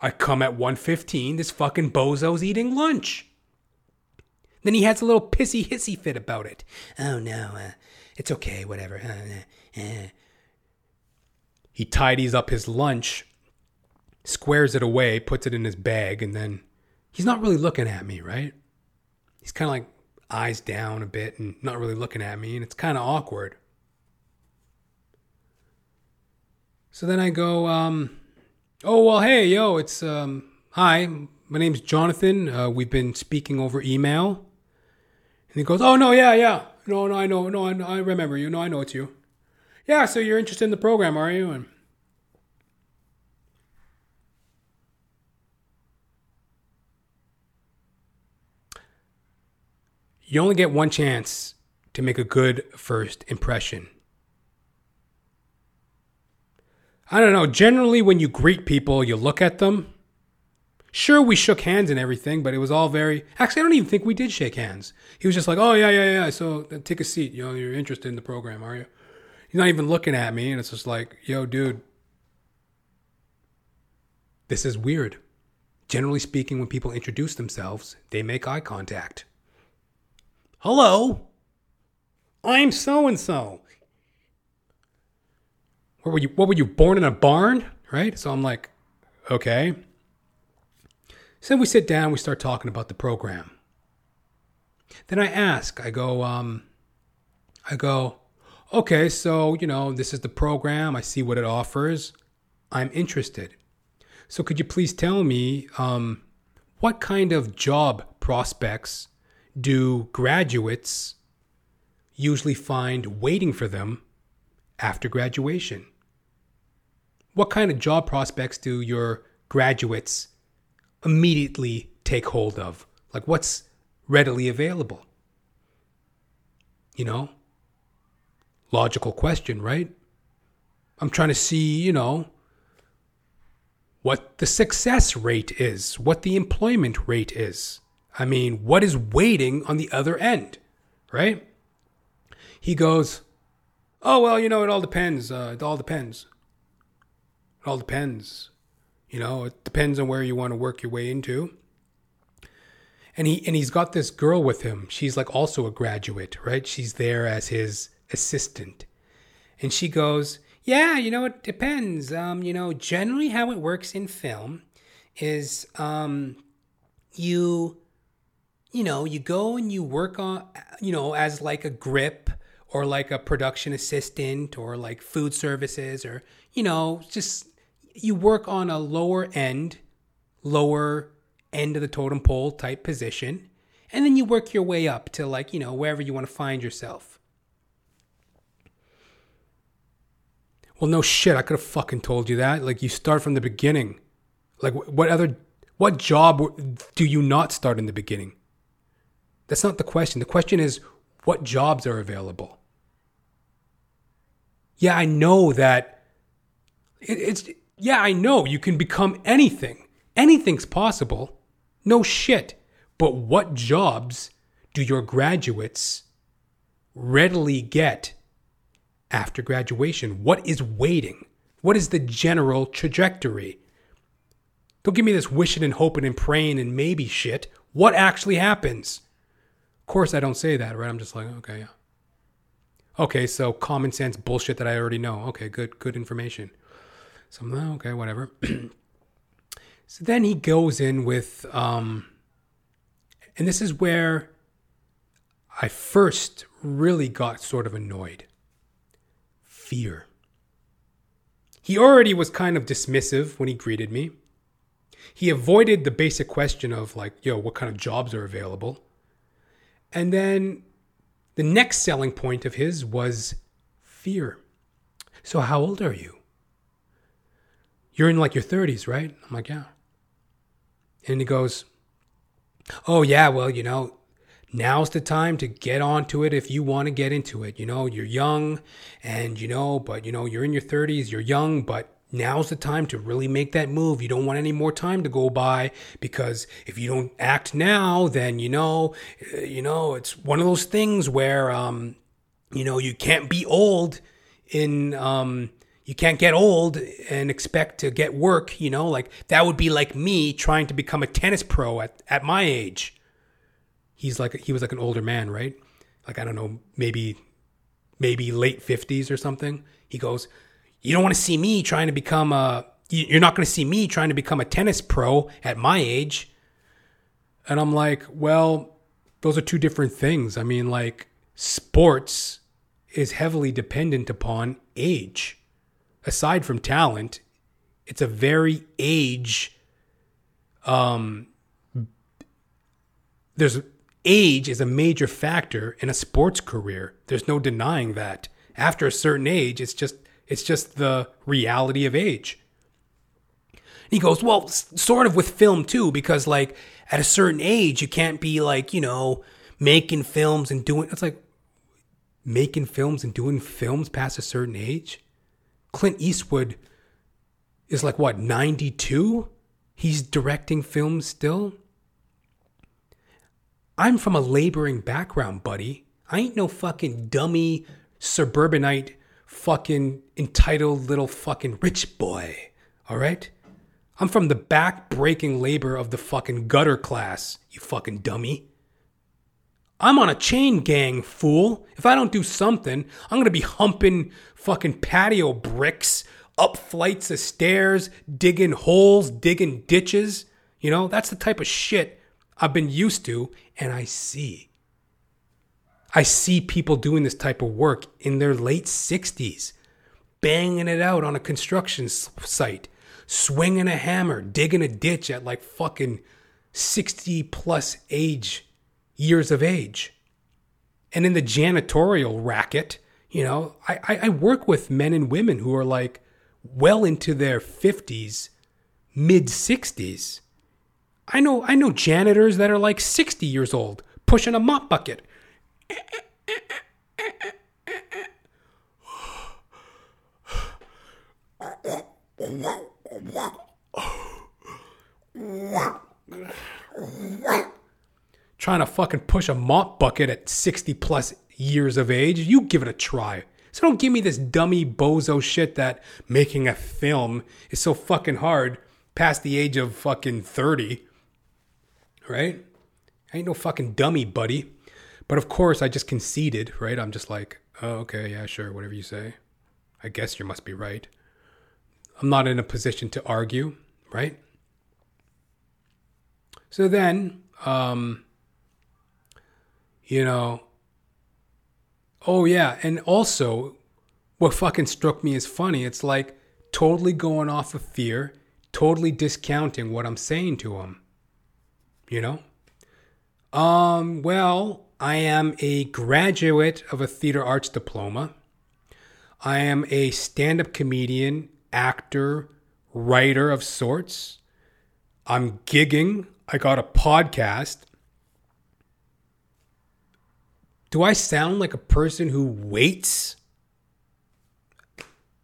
I come at 1:15, this fucking bozo's eating lunch. Then he has a little pissy hissy fit about it. Oh no, it's okay, whatever. He tidies up his lunch, squares it away, puts it in his bag, and then he's not really looking at me, right? He's kind of like eyes down a bit and not really looking at me, and it's kind of awkward. So then I go, oh, well, hey, yo, it's, hi, my name's Jonathan. We've been speaking over email. And he goes, oh, no, yeah. No, I know. No, I remember you. No, I know it's you. Yeah, so you're interested in the program, are you? And you only get one chance to make a good first impression. I don't know. Generally, when you greet people, you look at them. Sure, we shook hands and everything, but it was all very... Actually, I don't even think we did shake hands. He was just like, oh, yeah. So take a seat. You know, you're interested in the program, are you? He's not even looking at me, and it's just like, yo, dude, this is weird. Generally speaking, when people introduce themselves, they make eye contact. Hello, I'm so-and-so. What were you, born in a barn? Right? So I'm like, okay. So we sit down, we start talking about the program. Then I ask, I go, okay, so, you know, this is the program. I see what it offers. I'm interested. So could you please tell me what kind of job prospects do graduates usually find waiting for them after graduation? What kind of job prospects do your graduates immediately take hold of? Like, what's readily available? You know? Logical question, right? I'm trying to see, you know, what the success rate is, what the employment rate is. I mean, what is waiting on the other end, right? He goes, oh, well, you know, it all depends. It all depends. You know, it depends on where you want to work your way into. And he's got this girl with him. She's like also a graduate, right? She's there as his assistant. And she goes, yeah, you know, it depends. You know, generally how it works in film is you go and you work on, you know, as like a grip or like a production assistant or like food services or, you know, just you work on a lower end of the totem pole type position. And then you work your way up to like, you know, wherever you want to find yourself. Well, no shit, I could have fucking told you that. Like, you start from the beginning. Like, what job do you not start in the beginning? That's not the question. The question is, what jobs are available? Yeah, I know that. I know you can become anything. Anything's possible. No shit. But what jobs do your graduates readily get after graduation? What is waiting? What is the general trajectory? Don't give me this wishing and hoping and praying and maybe shit. What actually happens? Of course, I don't say that, right? I'm just like, okay, yeah. Okay, so common sense bullshit that I already know. Okay, good information. So I'm like, okay, whatever. So then he goes in with, and this is where I first really got sort of annoyed. Fear. He already was kind of dismissive when he greeted me. He avoided the basic question of like, yo, what kind of jobs are available? And then the next selling point of his was fear. So how old are you? You're in like your 30s, right? I'm like, yeah. And he goes, oh yeah, well, you know, now's the time to get onto it if you want to get into it. You know, you're young and, you know, but, you know, you're in your 30s, you're young, but now's the time to really make that move. You don't want any more time to go by, because if you don't act now, then, you know, it's one of those things where, you know, you can't be old in, you can't get old and expect to get work, you know, like that would be like me trying to become a tennis pro at my age. He was like an older man, right? Like, I don't know, maybe late 50s or something. He goes, you're not going to see me trying to become a tennis pro at my age. And I'm like, well, those are two different things. I mean, like, sports is heavily dependent upon age. Aside from talent, it's a very age is a major factor in a sports career. There's no denying that. After a certain age, it's just the reality of age. And he goes, well, sort of with film too, because like at a certain age, you can't be like, you know, making films and doing... It's like making films and doing films past a certain age. Clint Eastwood is like, what, 92? He's directing films still? I'm from a laboring background, buddy. I ain't no fucking dummy, suburbanite, fucking entitled little fucking rich boy. All right? I'm from the back-breaking labor of the fucking gutter class, you fucking dummy. I'm on a chain gang, fool. If I don't do something, I'm going to be humping fucking patio bricks, up flights of stairs, digging holes, digging ditches. You know, that's the type of shit I've been used to, and I see people doing this type of work in their late 60s, banging it out on a construction site, swinging a hammer, digging a ditch at like fucking 60-plus years of age. And in the janitorial racket, you know, I work with men and women who are like well into their 50s, mid-60s. I know janitors that are like 60 years old, pushing a mop bucket. Trying to fucking push a mop bucket at 60 plus years of age, you give it a try. So don't give me this dummy bozo shit that making a film is so fucking hard past the age of fucking 30. Right? I ain't no fucking dummy, buddy. But of course, I just conceded, right? I'm just like, oh, okay, yeah, sure, whatever you say. I guess you must be right. I'm not in a position to argue, right? So then, you know, oh yeah, and also, what fucking struck me as funny, it's like totally going off of fear, totally discounting what I'm saying to him, you know? Well, I am a graduate of a theater arts diploma. I am a stand-up comedian, actor, writer of sorts. I'm gigging. I got a podcast. Do I sound like a person who waits?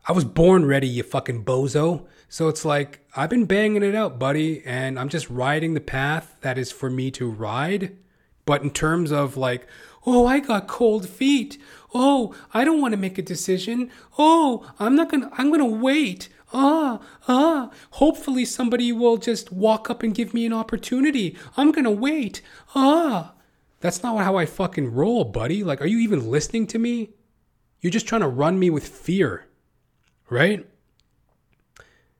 I was born ready, you fucking bozo. So it's like, I've been banging it out, buddy, and I'm just riding the path that is for me to ride. But in terms of like, oh, I got cold feet. Oh, I don't want to make a decision. Oh, I'm going to wait. Hopefully somebody will just walk up and give me an opportunity. I'm going to wait. That's not how I fucking roll, buddy. Like, are you even listening to me? You're just trying to run me with fear, right?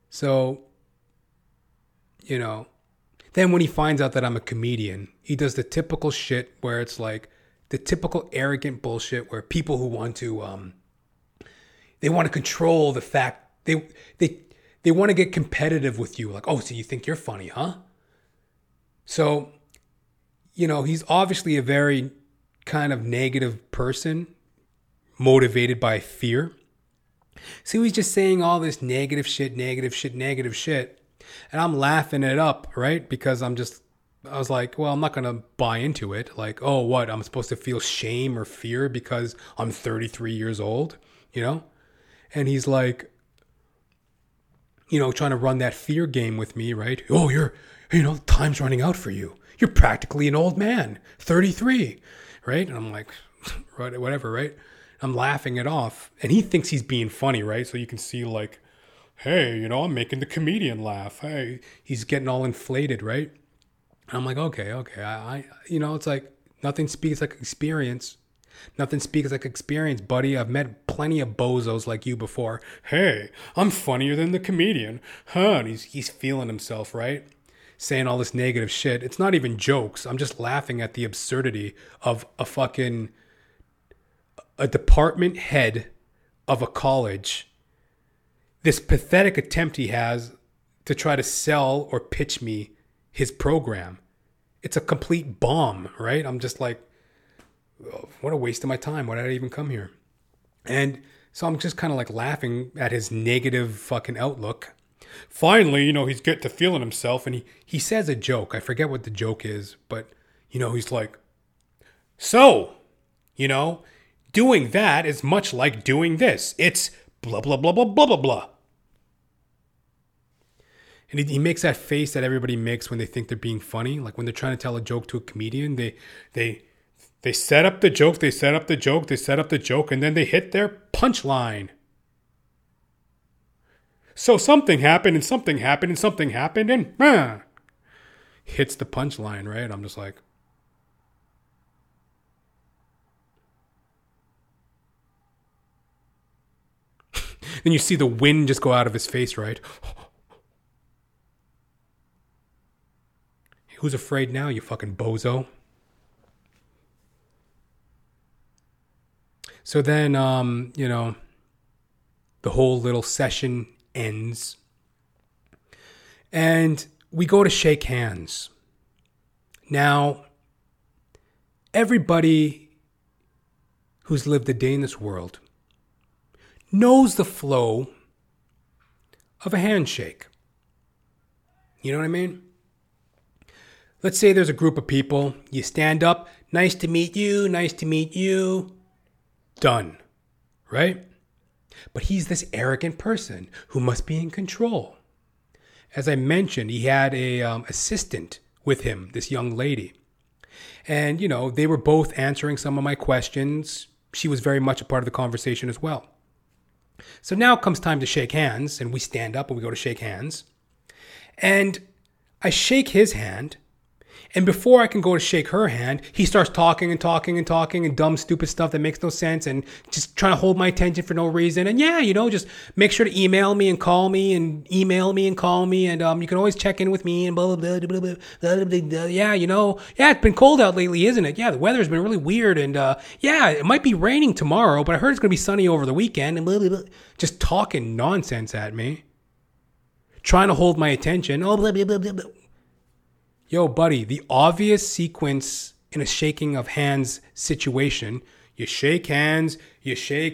So, you know. Then when he finds out that I'm a comedian, he does the typical shit where it's like the typical arrogant bullshit where people who want to, they want to control the fact, they want to get competitive with you. Like, oh, so you think you're funny, huh? So, you know, he's obviously a very kind of negative person motivated by fear. So he's just saying all this negative shit, negative shit, negative shit. And I'm laughing it up, right? Because I'm just I was like, well, I'm not going to buy into it. Like, oh, what? I'm supposed to feel shame or fear because I'm 33 years old, you know? And he's like, you know, trying to run that fear game with me, right? Oh, time's running out for you. You're practically an old man, 33, right? And I'm like, whatever, right? I'm laughing it off. And he thinks he's being funny, right? So you can see like, hey, you know, I'm making the comedian laugh. Hey, he's getting all inflated, right? And I'm like, okay. I you know, it's like nothing speaks like experience. Nothing speaks like experience, buddy. I've met plenty of bozos like you before. Hey, I'm funnier than the comedian. Huh? And he's feeling himself, right? Saying all this negative shit. It's not even jokes. I'm just laughing at the absurdity of a department head of a college. This pathetic attempt he has to try to sell or pitch me his program. It's a complete bomb, right? I'm just like, oh, what a waste of my time. Why did I even come here? And so I'm just kind of like laughing at his negative fucking outlook. Finally, you know, he's getting to feeling himself and he says a joke. I forget what the joke is, but, you know, he's like, so, you know, doing that is much like doing this. It's blah, blah, blah, blah, blah, blah, blah. And he makes that face that everybody makes when they think they're being funny. Like when they're trying to tell a joke to a comedian, they set up the joke, and then they hit their punchline. So something happened, and hits the punchline, right? I'm just like, then you see the wind just go out of his face, right? Who's afraid now, you fucking bozo? So then, you know, the whole little session ends. And we go to shake hands. Now, everybody who's lived a day in this world knows the flow of a handshake. You know what I mean? Let's say there's a group of people. You stand up. Nice to meet you. Nice to meet you. Done, right? But he's this arrogant person who must be in control. As I mentioned, he had a assistant with him, this young lady. And, you know, they were both answering some of my questions. She was very much a part of the conversation as well. So now comes time to shake hands, and we stand up and we go to shake hands. And I shake his hand. And before I can go to shake her hand, he starts talking and dumb, stupid stuff that makes no sense and just trying to hold my attention for no reason. And yeah, you know, just make sure to email me and call me. And you can always check in with me and blah, blah, blah, blah, blah, blah, blah, blah. Yeah, you know, yeah, it's been cold out lately, isn't it? Yeah, the weather's been really weird. And yeah, it might be raining tomorrow, but I heard it's going to be sunny over the weekend. And blah, blah, blah. Just talking nonsense at me. Trying to hold my attention. Oh, blah, blah, blah, blah, blah. Yo, buddy, the obvious sequence in a shaking of hands situation, you shake hands, you say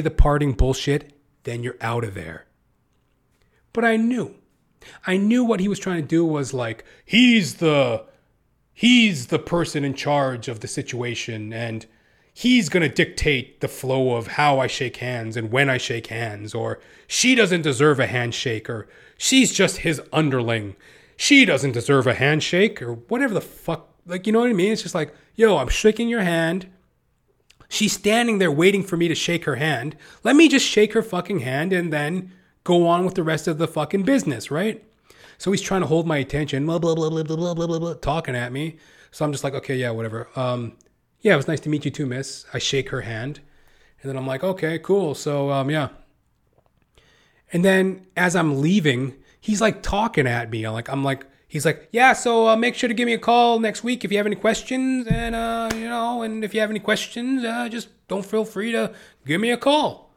the parting bullshit, then you're out of there. But I knew what he was trying to do was like, he's the person in charge of the situation and he's going to dictate the flow of how I shake hands and when I shake hands, or she doesn't deserve a handshake, or she's just his underling. She doesn't deserve a handshake or whatever the fuck. Like, you know what I mean? It's just like, yo, I'm shaking your hand. She's standing there waiting for me to shake her hand. Let me just shake her fucking hand and then go on with the rest of the fucking business, right? So he's trying to hold my attention, blah, blah, blah, blah, blah, blah, blah, blah, blah, talking at me. So I'm just like, okay, yeah, whatever. Yeah, it was nice to meet you too, miss. I shake her hand. And then I'm like, okay, cool. So, yeah. And then as I'm leaving, he's like talking at me. I'm like, he's like, yeah, so make sure to give me a call next week if you have any questions. And, you know, and if you have any questions, just don't feel free to give me a call.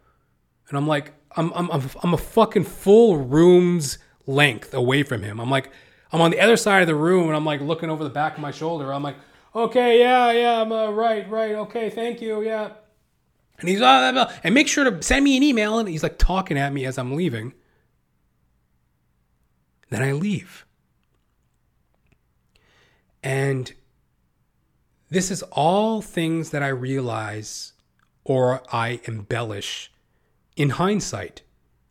And I'm like, I'm a fucking full room's length away from him. I'm like, I'm on the other side of the room and I'm like looking over the back of my shoulder. I'm like, okay, yeah, I'm right. Okay, thank you. Yeah. And he's, and make sure to send me an email. And he's like talking at me as I'm leaving. Then I leave. And this is all things that I realize or I embellish in hindsight.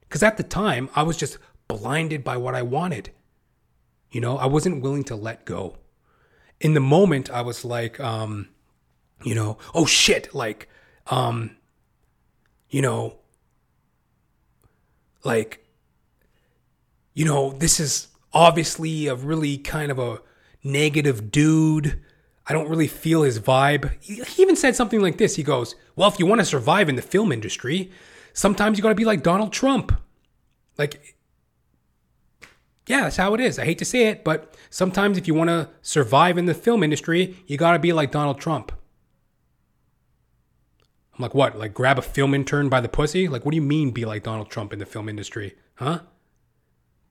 Because at the time, I was just blinded by what I wanted. You know, I wasn't willing to let go. In the moment, I was like, you know, oh shit, like, you know, like, you know, this is obviously a really kind of a negative dude. I don't really feel his vibe. He even said something like this. He goes, well, if you want to survive in the film industry, sometimes you got to be like Donald Trump. Like, yeah, that's how it is. I hate to say it, but sometimes if you want to survive in the film industry, you got to be like Donald Trump. I'm like, what? Like grab a film intern by the pussy? Like, what do you mean be like Donald Trump in the film industry? Huh?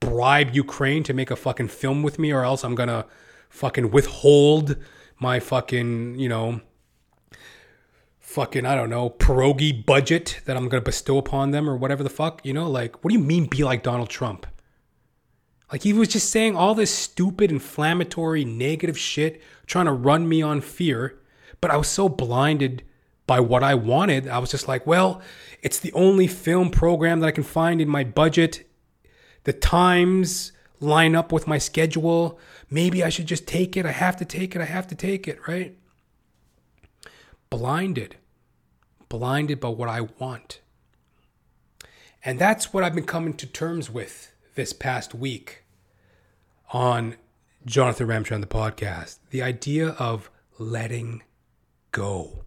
Bribe Ukraine to make a fucking film with me, or else I'm going to fucking withhold my fucking, you know, fucking, I don't know, pierogi budget that I'm going to bestow upon them or whatever the fuck, you know? Like, what do you mean be like Donald Trump? Like, he was just saying all this stupid, inflammatory, negative shit, trying to run me on fear. But I was so blinded by what I wanted. I was just like, well, it's the only film program that I can find in my budget. The times line up with my schedule. Maybe I should just take it. I have to take it, right? Blinded by what I want. And that's what I've been coming to terms with this past week on Jonathan Ramcharan, the podcast. The idea of letting go.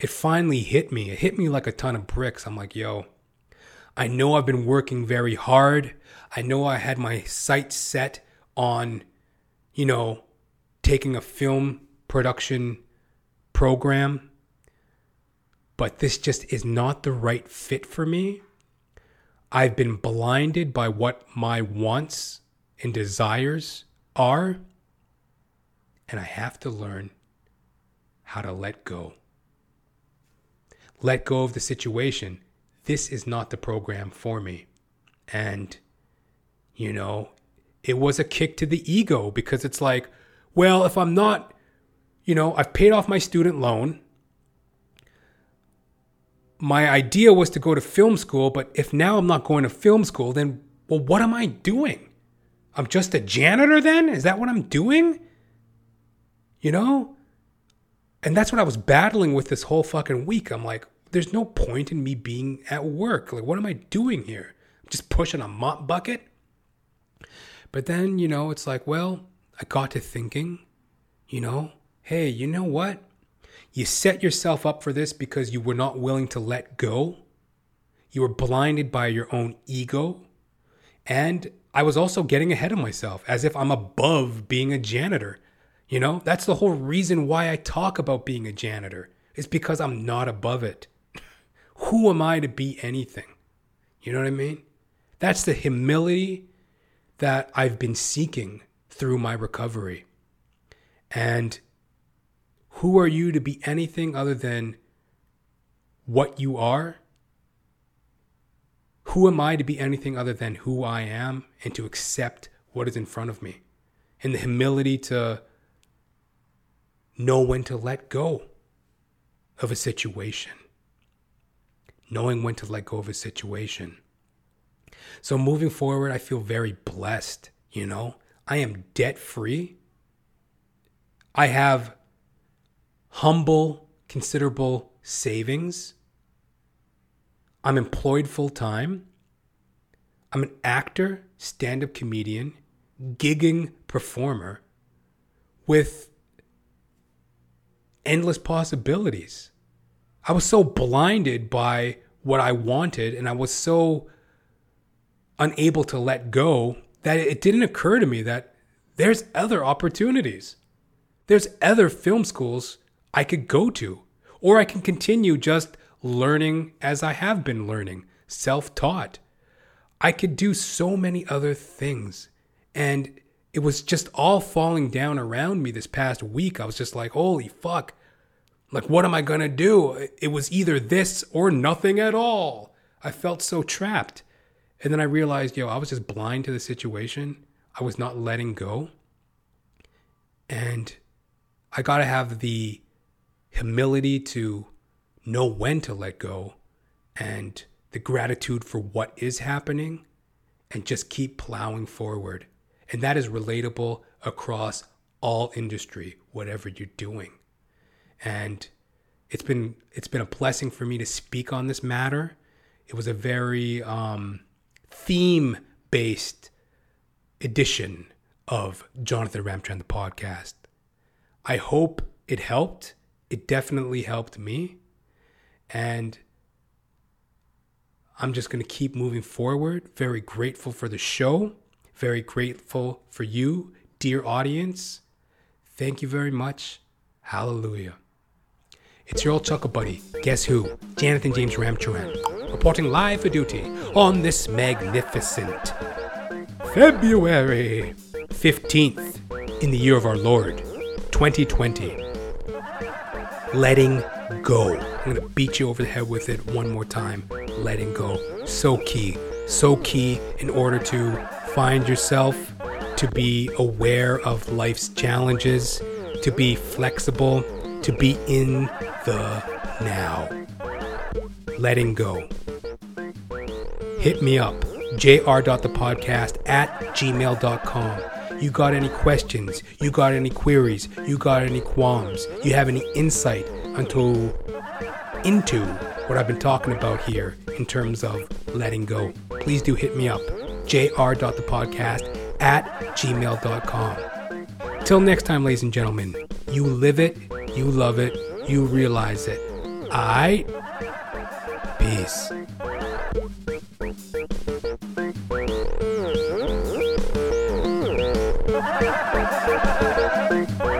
It finally hit me. It hit me like a ton of bricks. I'm like, yo, I know I've been working very hard. I know I had my sights set on, you know, taking a film production program, but this just is not the right fit for me. I've been blinded by what my wants and desires are, and I have to learn how to let go. Let go of the situation. This is not the program for me. And, you know, it was a kick to the ego because it's like, well, if I'm not, you know, I've paid off my student loan. My idea was to go to film school, but if now I'm not going to film school, then, well, what am I doing? I'm just a janitor then? Is that what I'm doing? You know? And that's what I was battling with this whole fucking week. I'm like, there's no point in me being at work. Like, what am I doing here? I'm just pushing a mop bucket. But then, you know, it's like, well, I got to thinking, you know, hey, you know what? You set yourself up for this because you were not willing to let go. You were blinded by your own ego. And I was also getting ahead of myself as if I'm above being a janitor. You know, that's the whole reason why I talk about being a janitor. It's because I'm not above it. Who am I to be anything? You know what I mean? That's the humility that I've been seeking through my recovery. And who are you to be anything other than what you are? Who am I to be anything other than who I am and to accept what is in front of me? And the humility to know when to let go of a situation. Knowing when to let go of a situation. So moving forward, I feel very blessed, you know. I am debt-free. I have humble, considerable savings. I'm employed full-time. I'm an actor, stand-up comedian, gigging performer with endless possibilities. I was so blinded by what I wanted and I was so unable to let go that it didn't occur to me that there's other opportunities. There's other film schools I could go to, or I can continue just learning as I have been learning, self-taught. I could do so many other things, and it was just all falling down around me this past week. I was just like, holy fuck. Like, what am I going to do? It was either this or nothing at all. I felt so trapped. And then I realized, yo, I was just blind to the situation. I was not letting go. And I got to have the humility to know when to let go and the gratitude for what is happening and just keep plowing forward. And that is relatable across all industry, whatever you're doing. And it's been a blessing for me to speak on this matter. It was a very theme-based edition of Jonathan Ramcharan, the podcast. I hope it helped. It definitely helped me. And I'm just going to keep moving forward. Very grateful for the show. Very grateful for you, dear audience. Thank you very much. Hallelujah. It's your old chuckle buddy. Guess who? Jonathan James Ramcharan, reporting live for duty on this magnificent February 15th in the year of our Lord, 2020. Letting go. I'm going to beat you over the head with it one more time. Letting go. So key. So key in order to find yourself, to be aware of life's challenges, to be flexible, to be in the now. Letting go. Hit me up. jr.thepodcast@gmail.com. You got any questions? You got any queries? You got any qualms? You have any insight into what I've been talking about here in terms of letting go? Please do hit me up. jr.thepodcast@gmail.com. Till next time, ladies and gentlemen, you live it, you love it, you realize it. Aight? Peace. Thank you.